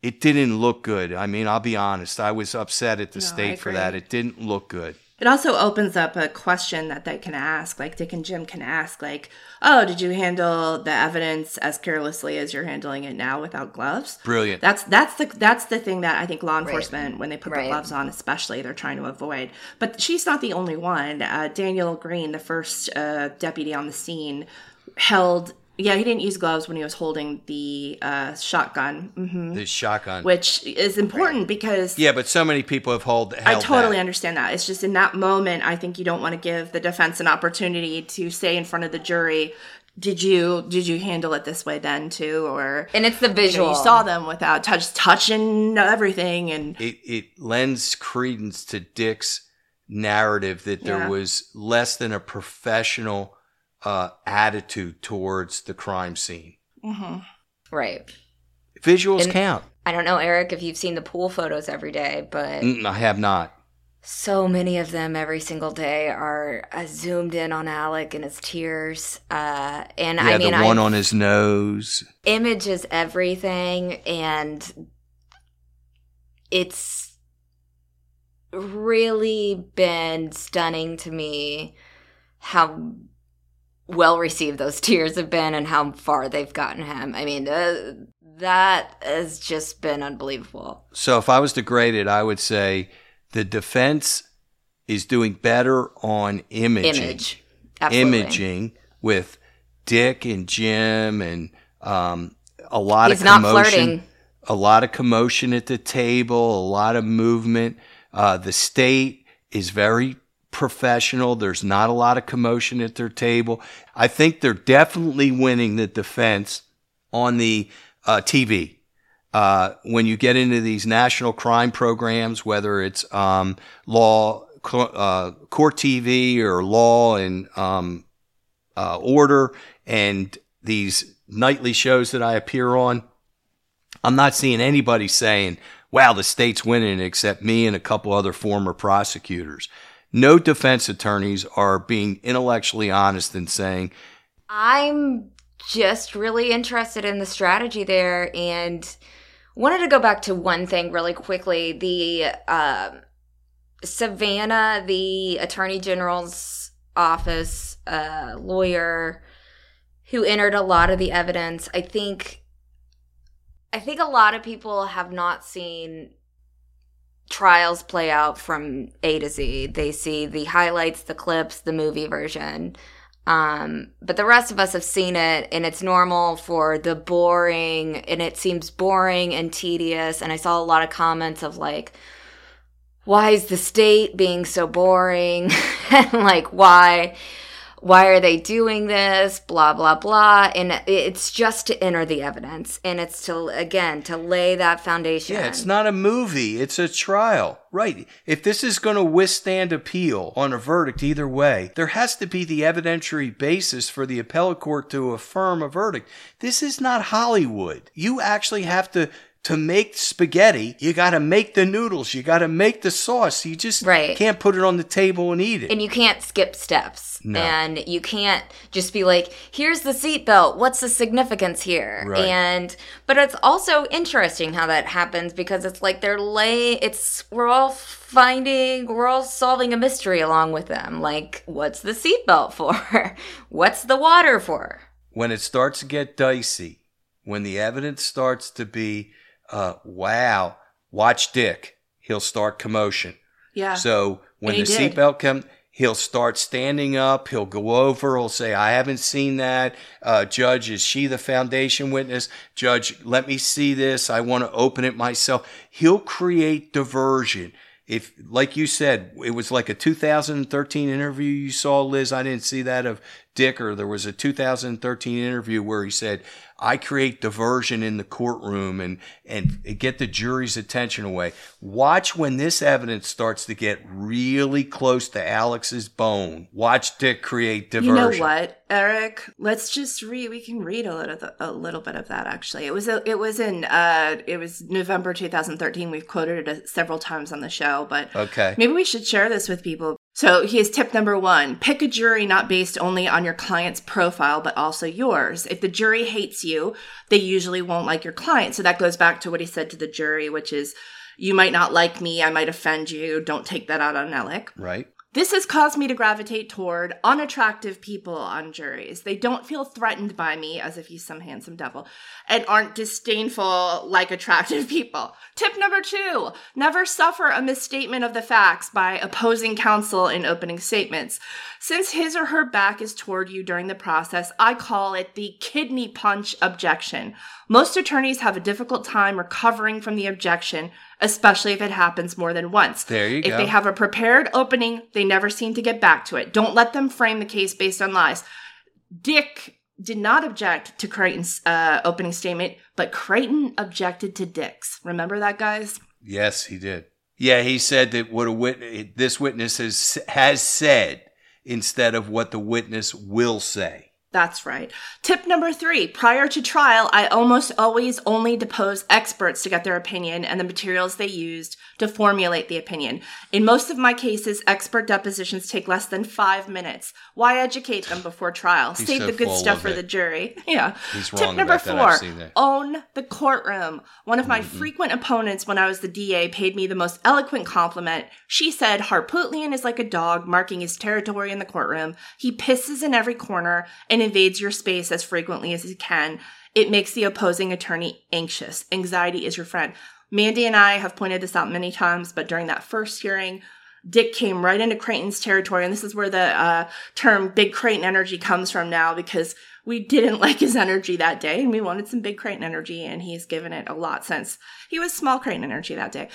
it didn't look good. I mean, I'll be honest. I was upset at the no, state for that. It didn't look good. It also opens up a question that they can ask, like Dick and Jim can ask, like, oh, did you handle the evidence as carelessly as you're handling it now without gloves? Brilliant. That's that's the that's the thing that I think law enforcement, right, when they put right. the gloves on especially, they're trying to avoid. But she's not the only one. Uh, Daniel Green, the first uh, deputy on the scene, held... Yeah, he didn't use gloves when he was holding the uh, shotgun. Mm-hmm. The shotgun. Which is important, right, because... Yeah, but so many people have held, held I totally that. understand that. It's just in that moment, I think you don't want to give the defense an opportunity to say in front of the jury, did you did you handle it this way then too? Or And it's the visual. You know, you saw them without touch, touching everything. and It, it lends credence to Dick's narrative that there yeah. was less than a professional... Uh, attitude towards the crime scene. Mm-hmm. Right. Visuals and count. I don't know, Eric, if you've seen the pool photos every day, but... Mm, I have not. So many of them every single day are uh, zoomed in on Alec and his tears. Uh, and yeah, I mean, the one I've, on his nose. Image is everything, and it's really been stunning to me how... well received those tears have been and how far they've gotten him. I mean, uh, that has just been unbelievable. So if I was to grade it, I would say the defense is doing better on imaging. Image. Absolutely. Imaging with Dick and Jim and um, a lot He's of commotion. Not flirting. A lot of commotion at the table, a lot of movement. Uh, the state is very professional. There's not a lot of commotion at their table. I think they're definitely winning the defense on the uh, T V. Uh, when you get into these national crime programs, whether it's um, law, uh, court T V or law and um, uh, order, and these nightly shows that I appear on, I'm not seeing anybody saying, wow, the state's winning, except me and a couple other former prosecutors. No defense attorneys are being intellectually honest and saying, I'm just really interested in the strategy there and wanted to go back to one thing really quickly. The uh, Savannah, the Attorney General's office uh, lawyer who entered a lot of the evidence, I think, I think a lot of people have not seen trials play out from A to Z. They see the highlights, the clips, the movie version. Um, but the rest of us have seen it, and it's normal for the boring, and it seems boring and tedious. And I saw a lot of comments of like, why is the state being so boring? And like, why, why are they doing this? Blah, blah, blah. And it's just to enter the evidence. And it's to, again, to lay that foundation. Yeah, it's not a movie. It's a trial. Right. If this is going to withstand appeal on a verdict either way, there has to be the evidentiary basis for the appellate court to affirm a verdict. This is not Hollywood. You actually have to... To make spaghetti, you got to make the noodles. You got to make the sauce. You just right. can't put it on the table and eat it. And you can't skip steps. No. And you can't just be like, here's the seatbelt. What's the significance here? Right. And but it's also interesting how that happens because it's like they're laying. It's we're all finding, we're all solving a mystery along with them. Like, what's the seatbelt for? What's the water for? When it starts to get dicey, when the evidence starts to be. Uh, wow, watch Dick. He'll start commotion. Yeah. So when the seatbelt comes, he'll start standing up. He'll go over. He'll say, I haven't seen that. Uh, Judge, is she the foundation witness? Judge, let me see this. I want to open it myself. He'll create diversion. If, like you said, it was like a two thousand thirteen interview you saw, Liz. I didn't see that of Dick, or there was a two thousand thirteen interview where he said, I create diversion in the courtroom and, and get the jury's attention away. Watch when this evidence starts to get really close to Alex's bone. Watch Dick create diversion. You know what, Eric? Let's just read. We can read a little, a little bit of that, actually. It was a, it was in uh, it was November two thousand thirteen. We've quoted it several times on the show, but okay. Maybe we should share this with people. So here's tip number one. Pick a jury not based only on your client's profile, but also yours. If the jury hates you, they usually won't like your client. So that goes back to what he said to the jury, which is, you might not like me, I might offend you, don't take that out on Alec. Right. This has caused me to gravitate toward unattractive people on juries. They don't feel threatened by me, as if he's some handsome devil, and aren't disdainful like attractive people. Tip number two, never suffer a misstatement of the facts by opposing counsel in opening statements. Since his or her back is toward you during the process, I call it the kidney punch objection. Most attorneys have a difficult time recovering from the objection, especially if it happens more than once. There you go. If they have a prepared opening, they never seem to get back to it. Don't let them frame the case based on lies. Dick did not object to Creighton's uh, opening statement, but Creighton objected to Dick's. Remember that, guys? Yes, he did. Yeah, he said that what a wit- this witness has, has said instead of what the witness will say. That's right. Tip number three, prior to trial, I almost always only depose experts to get their opinion and the materials they used to formulate the opinion. In most of my cases, expert depositions take less than five minutes. Why educate them before trial? Save so the good stuff for it. The jury. Yeah. He's wrong. Tip number four, own the courtroom. One of my mm-hmm. frequent opponents when I was the D A paid me the most eloquent compliment. She said, Harpootlian is like a dog marking his territory in the courtroom. He pisses in every corner and invades your space as frequently as it can. It makes the opposing attorney anxious. Anxiety is your friend. Mandy and I have pointed this out many times, but during that first hearing, Dick came right into Creighton's territory, and this is where the uh, term big Creighton energy comes from now, because we didn't like his energy that day, and we wanted some big Creighton energy, and he's given it a lot since. He was small Creighton energy that day.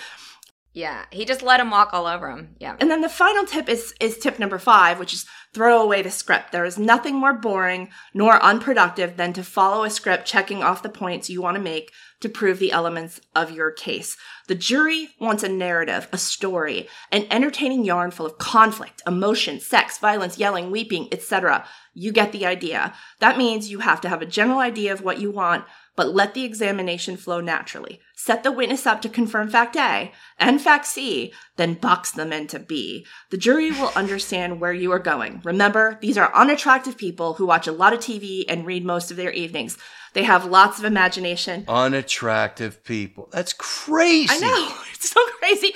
Yeah, he just let him walk all over him. Yeah. And then the final tip is, is tip number five, which is throw away the script. There is nothing more boring nor unproductive than to follow a script checking off the points you want to make to prove the elements of your case. The jury wants a narrative, a story, an entertaining yarn full of conflict, emotion, sex, violence, yelling, weeping, et cetera. You get the idea. That means you have to have a general idea of what you want, but let the examination flow naturally. Set the witness up to confirm fact A and fact C, then box them into B. The jury will understand where you are going. Remember, these are unattractive people who watch a lot of T V and read most of their evenings. They have lots of imagination. Unattractive people. That's crazy. I know. It's so crazy.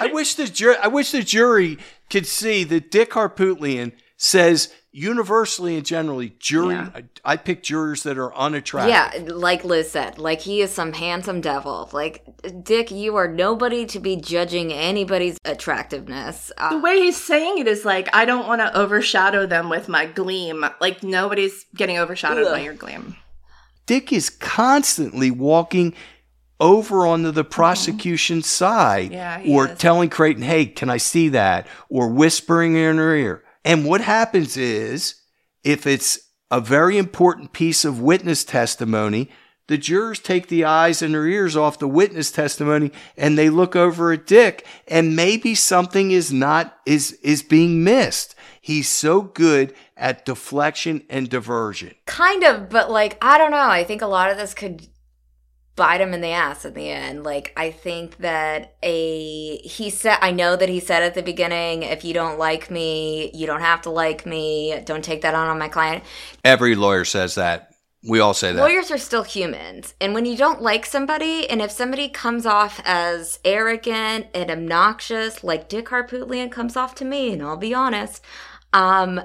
I wish the jury, I wish the jury could see that Dick Harpootlian says universally and generally, jury. Yeah. I, I pick jurors that are unattractive. Yeah, like Liz said, like he is some handsome devil. Like, Dick, you are nobody to be judging anybody's attractiveness. Uh, the way he's saying it is like, I don't want to overshadow them with my gleam. Like, nobody's getting overshadowed ugh. by your gleam. Dick is constantly walking over onto the prosecution's mm-hmm. side yeah, or is. telling Creighton, hey, can I see that? Or whispering in her ear. And what happens is, if it's a very important piece of witness testimony, the jurors take the eyes and their ears off the witness testimony and they look over at Dick, and maybe something is not is is being missed. He's so good at deflection and diversion. Kind of, but like, I don't know. I think a lot of this could bite him in the ass in the end. Like, I think that a he said I know that he said at the beginning, if you don't like me, you don't have to like me, don't take that on on my client. Every lawyer says that. We all say that. Lawyers are still humans, and when you don't like somebody, and if somebody comes off as arrogant and obnoxious like Dick Harpootlian comes off to me, and I'll be honest, um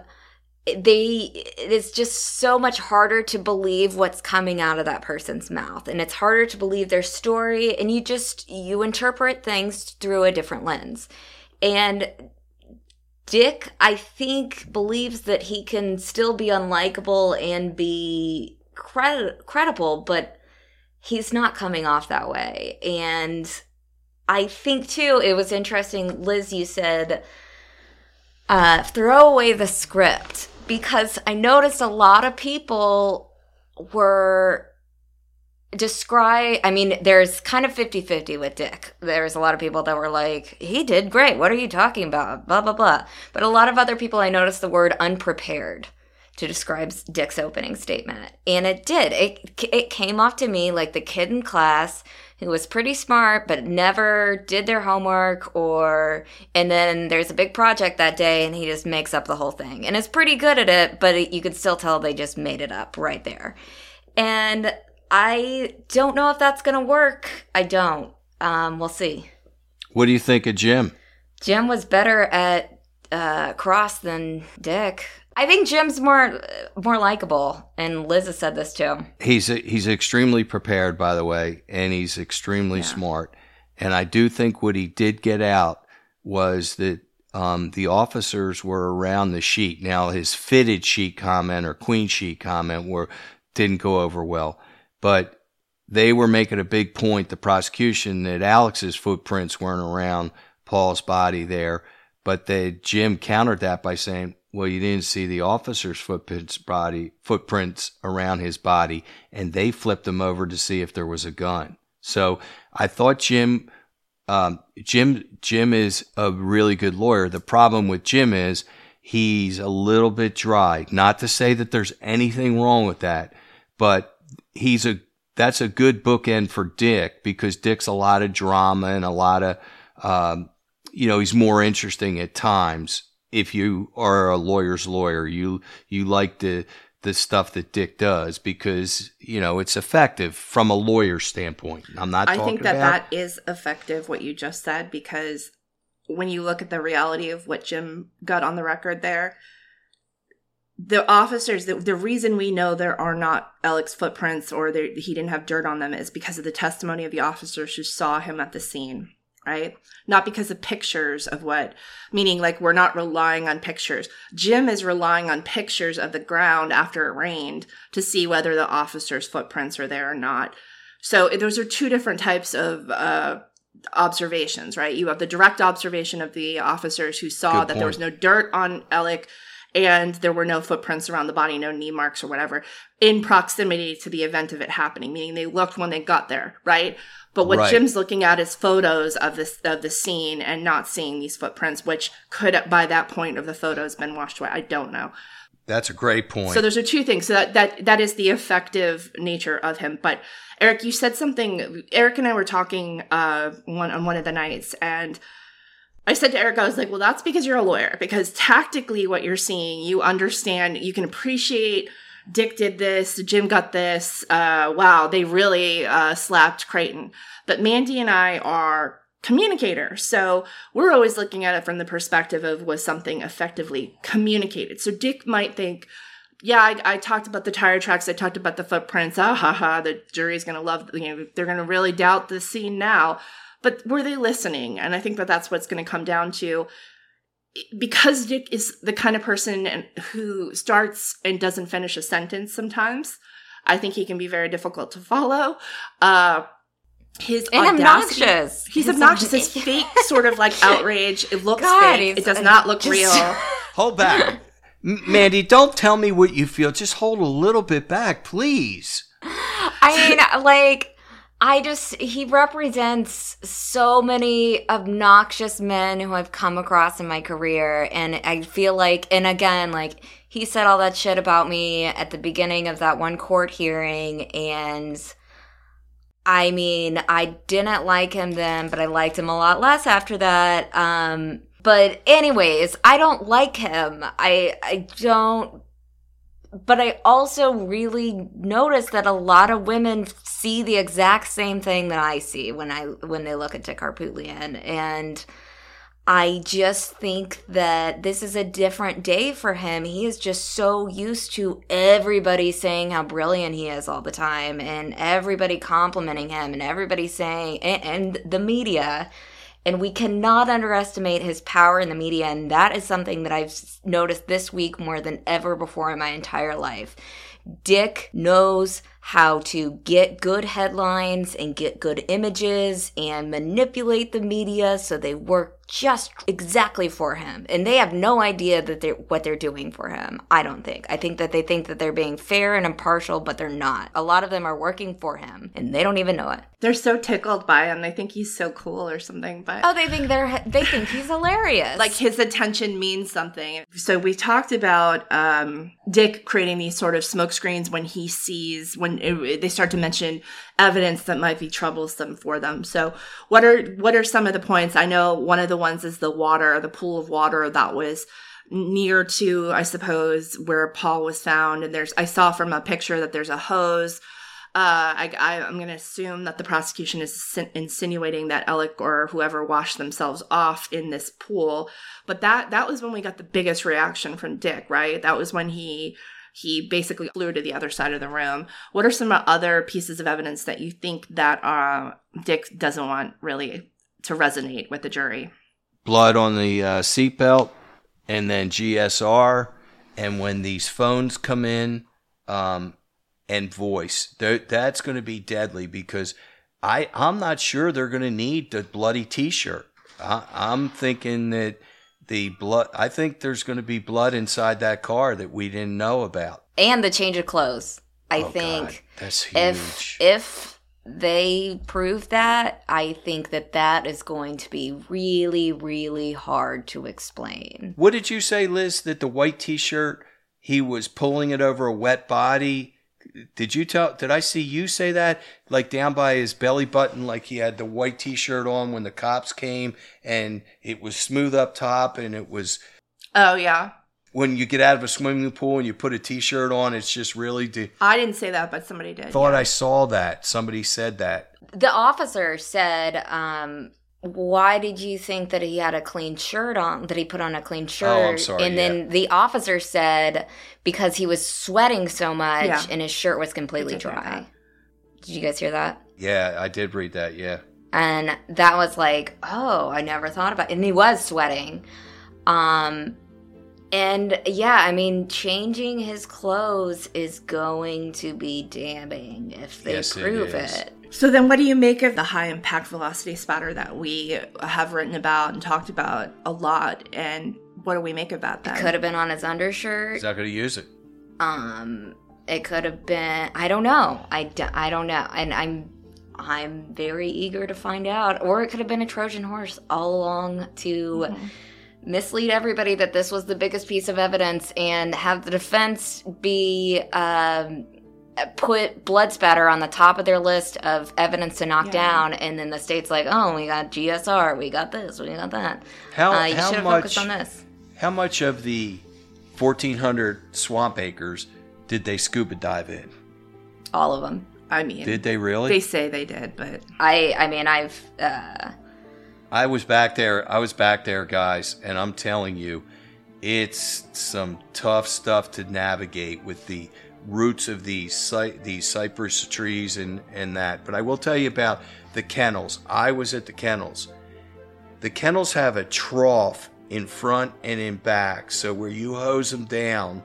They, it's just so much harder to believe what's coming out of that person's mouth, and it's harder to believe their story, and you just, you interpret things through a different lens. And Dick, I think, believes that he can still be unlikable and be cred- credible, but he's not coming off that way. And I think, too, it was interesting, Liz, you said, Uh, throw away the script. because I noticed a lot of people were describe, I mean, there's kind of fifty-fifty with Dick. There's a lot of people that were like, he did great. What are you talking about? Blah, blah, blah. But a lot of other people, I noticed the word unprepared to describe Dick's opening statement. And it did. It, it came off to me like the kid in class who was pretty smart but never did their homework, or and then there's a big project that day and he just makes up the whole thing. And is pretty good at it, but it, you could still tell they just made it up right there. And I don't know if that's going to work. I don't. Um, we'll see. What do you think of Jim? Jim was better at uh, cross than Dick. I think Jim's more more likable, and Liz has said this too. He's he's extremely prepared, by the way, and he's extremely yeah. smart. And I do think what he did get out was that um, the officers were around the sheet. Now, his fitted sheet comment or queen sheet comment were didn't go over well. But they were making a big point, the prosecution, that Alex's footprints weren't around Paul's body there. But they, Jim countered that by saying, well, you didn't see the officer's footprints, body, footprints around his body. And they flipped him over to see if there was a gun. So I thought Jim, um, Jim, Jim is a really good lawyer. The problem with Jim is he's a little bit dry. Not to say that there's anything wrong with that, but He's a that's a good bookend for Dick, because Dick's a lot of drama and a lot of, um, you know, he's more interesting at times. If you are a lawyer's lawyer, you you like the the stuff that Dick does because, you know, it's effective from a lawyer's standpoint. I'm not. I talking think that about- that is effective what you just said, because when you look at the reality of what Jim got on the record there. The officers, the, the reason we know there are not Alex footprints or he didn't have dirt on them is because of the testimony of the officers who saw him at the scene, right? Not because of pictures of what, meaning like we're not relying on pictures. Jim is relying on pictures of the ground after it rained to see whether the officers' footprints are there or not. So those are two different types of uh, observations, right? You have the direct observation of the officers who saw that there was no dirt on Alex, and there were no footprints around the body, no knee marks or whatever, in proximity to the event of it happening, meaning they looked when they got there, right? But what right. Jim's looking at is photos of this of the scene and not seeing these footprints, which could, by that point of the photos, been washed away. I don't know. That's a great point. So those are two things. So that, that that is the effective nature of him. But Eric, you said something. Eric and I were talking uh, one on one of the nights, and I said to Eric, I was like, well, that's because you're a lawyer, because tactically what you're seeing, you understand, you can appreciate Dick did this, Jim got this, uh, wow, they really uh, slapped Creighton. But Mandy and I are communicators, so we're always looking at it from the perspective of was something effectively communicated. So Dick might think, yeah, I, I talked about the tire tracks, I talked about the footprints, ah ha ha, the jury's going to love, you know, they're going to really doubt the scene now. But were they listening? And I think that that's what's going to come down to. Because Dick is the kind of person who starts and doesn't finish a sentence sometimes, I think he can be very difficult to follow. Uh, his and audacity, obnoxious. He's, he's obnoxious. His fake sort of like outrage. It looks God, fake. It does not look real. Hold back. Mandy, don't tell me what you feel. Just hold a little bit back, please. I mean, like... I just, he represents so many obnoxious men who I've come across in my career, and I feel like, and again, like, he said all that shit about me at the beginning of that one court hearing, and I mean, I didn't like him then, but I liked him a lot less after that, um, but anyways, I don't like him, I, I don't. But I also really noticed that a lot of women see the exact same thing that I see when I when they look at Dick Harpootlian. And I just think that this is a different day for him. He is just so used to everybody saying how brilliant he is all the time, and everybody complimenting him, and everybody saying, and, and the media. And we cannot underestimate his power in the media, and that is something that I've noticed this week more than ever before in my entire life. Dick knows how to get good headlines and get good images and manipulate the media so they work just exactly for him. And they have no idea that they're, what they're doing for him, I don't think. I think that they think that they're being fair and impartial, but they're not. A lot of them are working for him, and they don't even know it. They're so tickled by him. They think he's so cool or something. But oh, they think they're they think he's hilarious. Like, his attention means something. So we talked about um, Dick creating these sort of smoke screens when he sees, when it, they start to mention evidence that might be troublesome for them. So what are what are some of the points? I know one of the The ones is the water, the pool of water that was near to, I suppose, where Paul was found. And there's, I saw from a picture that there's a hose. Uh, I, I, I'm going to assume that the prosecution is insinuating that Alec or whoever washed themselves off in this pool. But that that was when we got the biggest reaction from Dick, right? That was when he he basically flew to the other side of the room. What are some other pieces of evidence that you think that uh, Dick doesn't want really to resonate with the jury? Blood on the uh, seatbelt, and then G S R, and when these phones come in, um, and voice. That's going to be deadly because I, I'm not sure they're going to need the bloody T-shirt. I, I'm thinking that the blood, I think there's going to be blood inside that car that we didn't know about. And the change of clothes. I oh, think God, that's huge. If, if they prove that, I think that that is going to be really, really hard to explain. What did you say, Liz, that the white T-shirt, he was pulling it over a wet body? Did you tell, did I see you say that? Like down by his belly button, like he had the white T-shirt on when the cops came and it was smooth up top and it was... Oh, yeah. When you get out of a swimming pool and you put a T-shirt on, it's just really... De- I didn't say that, but somebody did. Thought yeah. I saw that. Somebody said that. The officer said, um, why did you think that he had a clean shirt on, that he put on a clean shirt? Oh, I'm sorry. And yeah. then the officer said, because he was sweating so much yeah. and his shirt was completely dry. Did you guys hear that? Yeah, I did read that, yeah. And that was like, oh, I never thought about it. And he was sweating. Um... And, yeah, I mean, changing his clothes is going to be damning if they yes, prove it, it. So then what do you make of the high impact velocity spotter that we have written about and talked about a lot? And what do we make about that? It could have been on his undershirt. He's not going to use it. Um, It could have been, I don't know. I, d- I don't know. And I'm I'm very eager to find out. Or it could have been a Trojan horse all along to... Mm-hmm. mislead everybody that this was the biggest piece of evidence and have the defense be um, put blood spatter on the top of their list of evidence to knock yeah. down, and then the state's like, oh, we got G S R, we got this, we got that. How, uh, you how should have focused on this. How much of the fourteen hundred swamp acres did they scuba dive in? All of them. I mean. Did they really? They say they did, but. I, I mean, I've... Uh, I was back there, I was back there, guys, and I'm telling you, it's some tough stuff to navigate with the roots of these these cypress trees and, and that. But I will tell you about the kennels. I was at the kennels. The kennels have a trough in front and in back, so where you hose them down,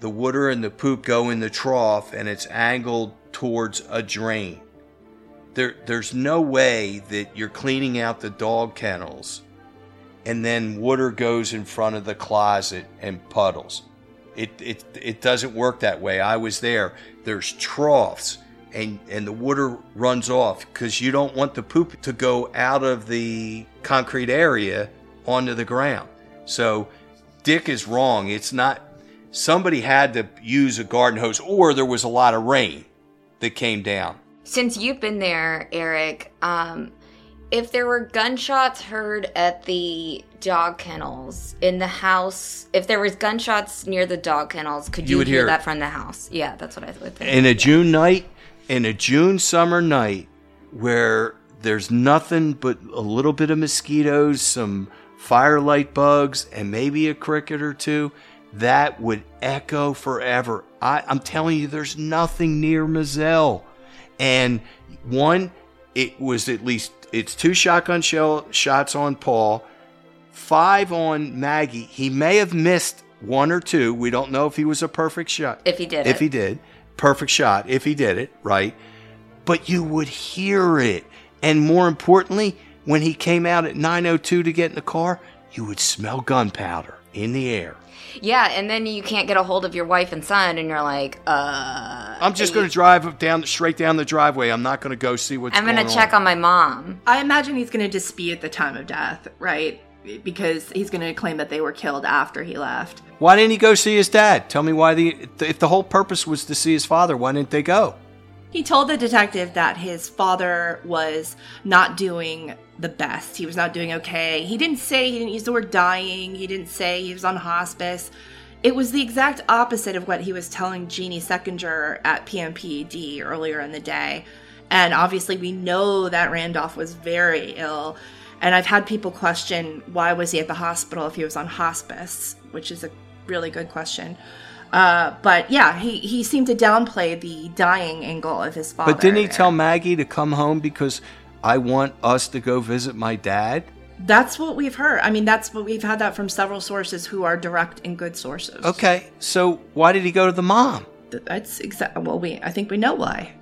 the water and the poop go in the trough, and it's angled towards a drain. There, there's no way that you're cleaning out the dog kennels and then water goes in front of the closet and puddles. It it it doesn't work that way. I was there. There's troughs and, and the water runs off because you don't want the poop to go out of the concrete area onto the ground. So Dick is wrong. It's not – somebody had to use a garden hose or there was a lot of rain that came down. Since you've been there, Eric, um, if there were gunshots heard at the dog kennels in the house, if there was gunshots near the dog kennels, could you, you would hear, hear that from the house? Yeah, that's what I would think. In a June night, in a June summer night where there's nothing but a little bit of mosquitoes, some firelight bugs, and maybe a cricket or two, that would echo forever. I, I'm telling you, there's nothing near Moselle. And one, it was at least, it's two shotgun shell shots on Paul, five on Maggie. He may have missed one or two. We don't know if he was a perfect shot. If he did. If it. he did. perfect shot if he did it, right? But you would hear it. And more importantly, when he came out at nine oh two to get in the car, you would smell gunpowder in the air. Yeah, and then you can't get a hold of your wife and son, and you're like, uh... I'm just going to drive down straight down the driveway. I'm not going to go see what's going on. I'm going to check on my mom. I imagine he's going to dispute the time of death, right? Because he's going to claim that they were killed after he left. Why didn't he go see his dad? Tell me why the... If the whole purpose was to see his father, why didn't they go? He told the detective that his father was not doing the best. He was not doing okay. He didn't say, he didn't use the word dying. He didn't say he was on hospice. It was the exact opposite of what he was telling Jeanne Seckinger at P M P D earlier in the day. And obviously we know that Randolph was very ill. And I've had people question, why was he at the hospital if he was on hospice? Which is a really good question. Uh, but yeah, he, he seemed to downplay the dying angle of his father. But didn't he tell Maggie to come home because I want us to go visit my dad? That's what we've heard. I mean, that's what we've had that from several sources who are direct and good sources. Okay, so why did he go to the mom? That's exactly, well, we, I think we know why.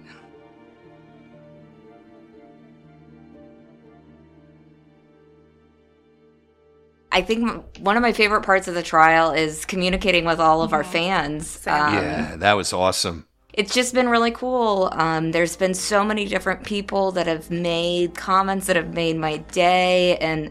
I think one of my favorite parts of the trial is communicating with all of our fans. Um, yeah, that was awesome. It's just been really cool. Um, there's been so many different people that have made comments that have made my day, and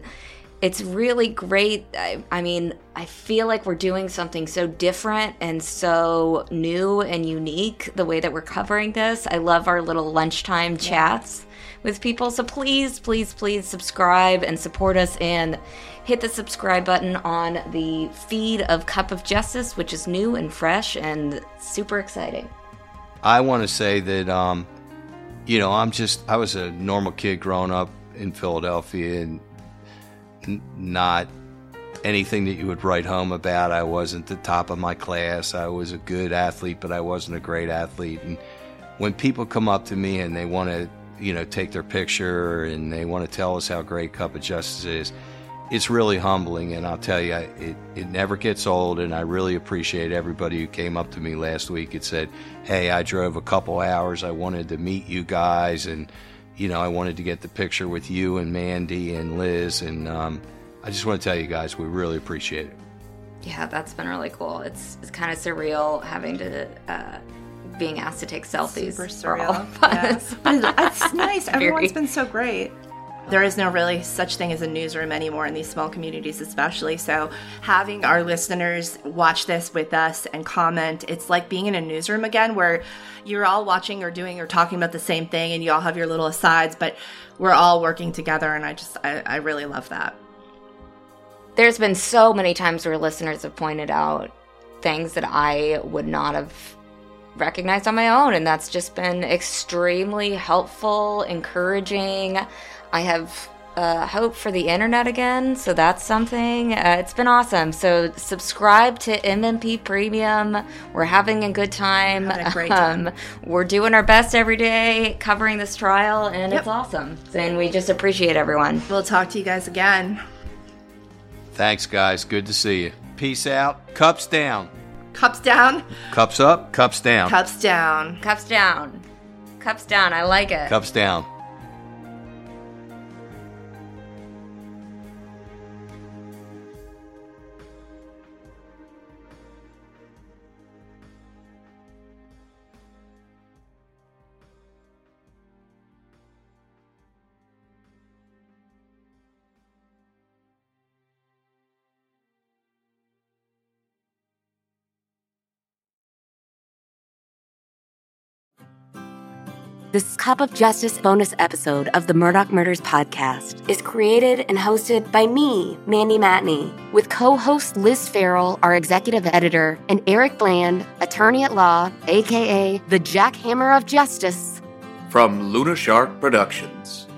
it's really great. I, I mean, I feel like we're doing something so different and so new and unique the way that we're covering this. I love our little lunchtime yeah. chats with people. So please, please, please subscribe and support us, and hit the subscribe button on the feed of Cup of Justice, which is new and fresh and super exciting. I want to say that, um, you know, I'm just, I was a normal kid growing up in Philadelphia, and n- not anything that you would write home about. I wasn't the top of my class. I was a good athlete, but I wasn't a great athlete. And when people come up to me and they want to, you know, take their picture and they want to tell us how great Cup of Justice is, it's really humbling, and I'll tell you, it, it never gets old, and I really appreciate everybody who came up to me last week and said, hey, I drove a couple hours, I wanted to meet you guys, and, you know, I wanted to get the picture with you and Mandy and Liz, and um, I just want to tell you guys, we really appreciate it. Yeah, that's been really cool. It's it's kind of surreal having to... Uh... being asked to take selfies. Super surreal. Yeah. It's nice. Everyone's been so great. There is no really such thing as a newsroom anymore in these small communities especially, so having our listeners watch this with us and comment, it's like being in a newsroom again where you're all watching or doing or talking about the same thing and you all have your little asides, but we're all working together, and I just, I, I really love that. There's been so many times where listeners have pointed out things that I would not have recognized on my own, and that's just been extremely helpful, encouraging. I have uh, hope for the internet again, so that's something. Uh, it's been awesome. So subscribe to M M P Premium. We're having a good time. Having a great time. Um, we're doing our best every day covering this trial, and yep. It's awesome. And we just appreciate everyone. We'll talk to you guys again. Thanks, guys. Good to see you. Peace out. Cups down. Cups down. Cups up. Cups down. Cups down. Cups down. Cups down. I like it. Cups down. This Cup of Justice bonus episode of the Murdaugh Murders Podcast is created and hosted by me, Mandy Matney, with co-host Liz Farrell, our executive editor, and Eric Bland, attorney at law, a k a the jackhammer of justice. From Luna Shark Productions.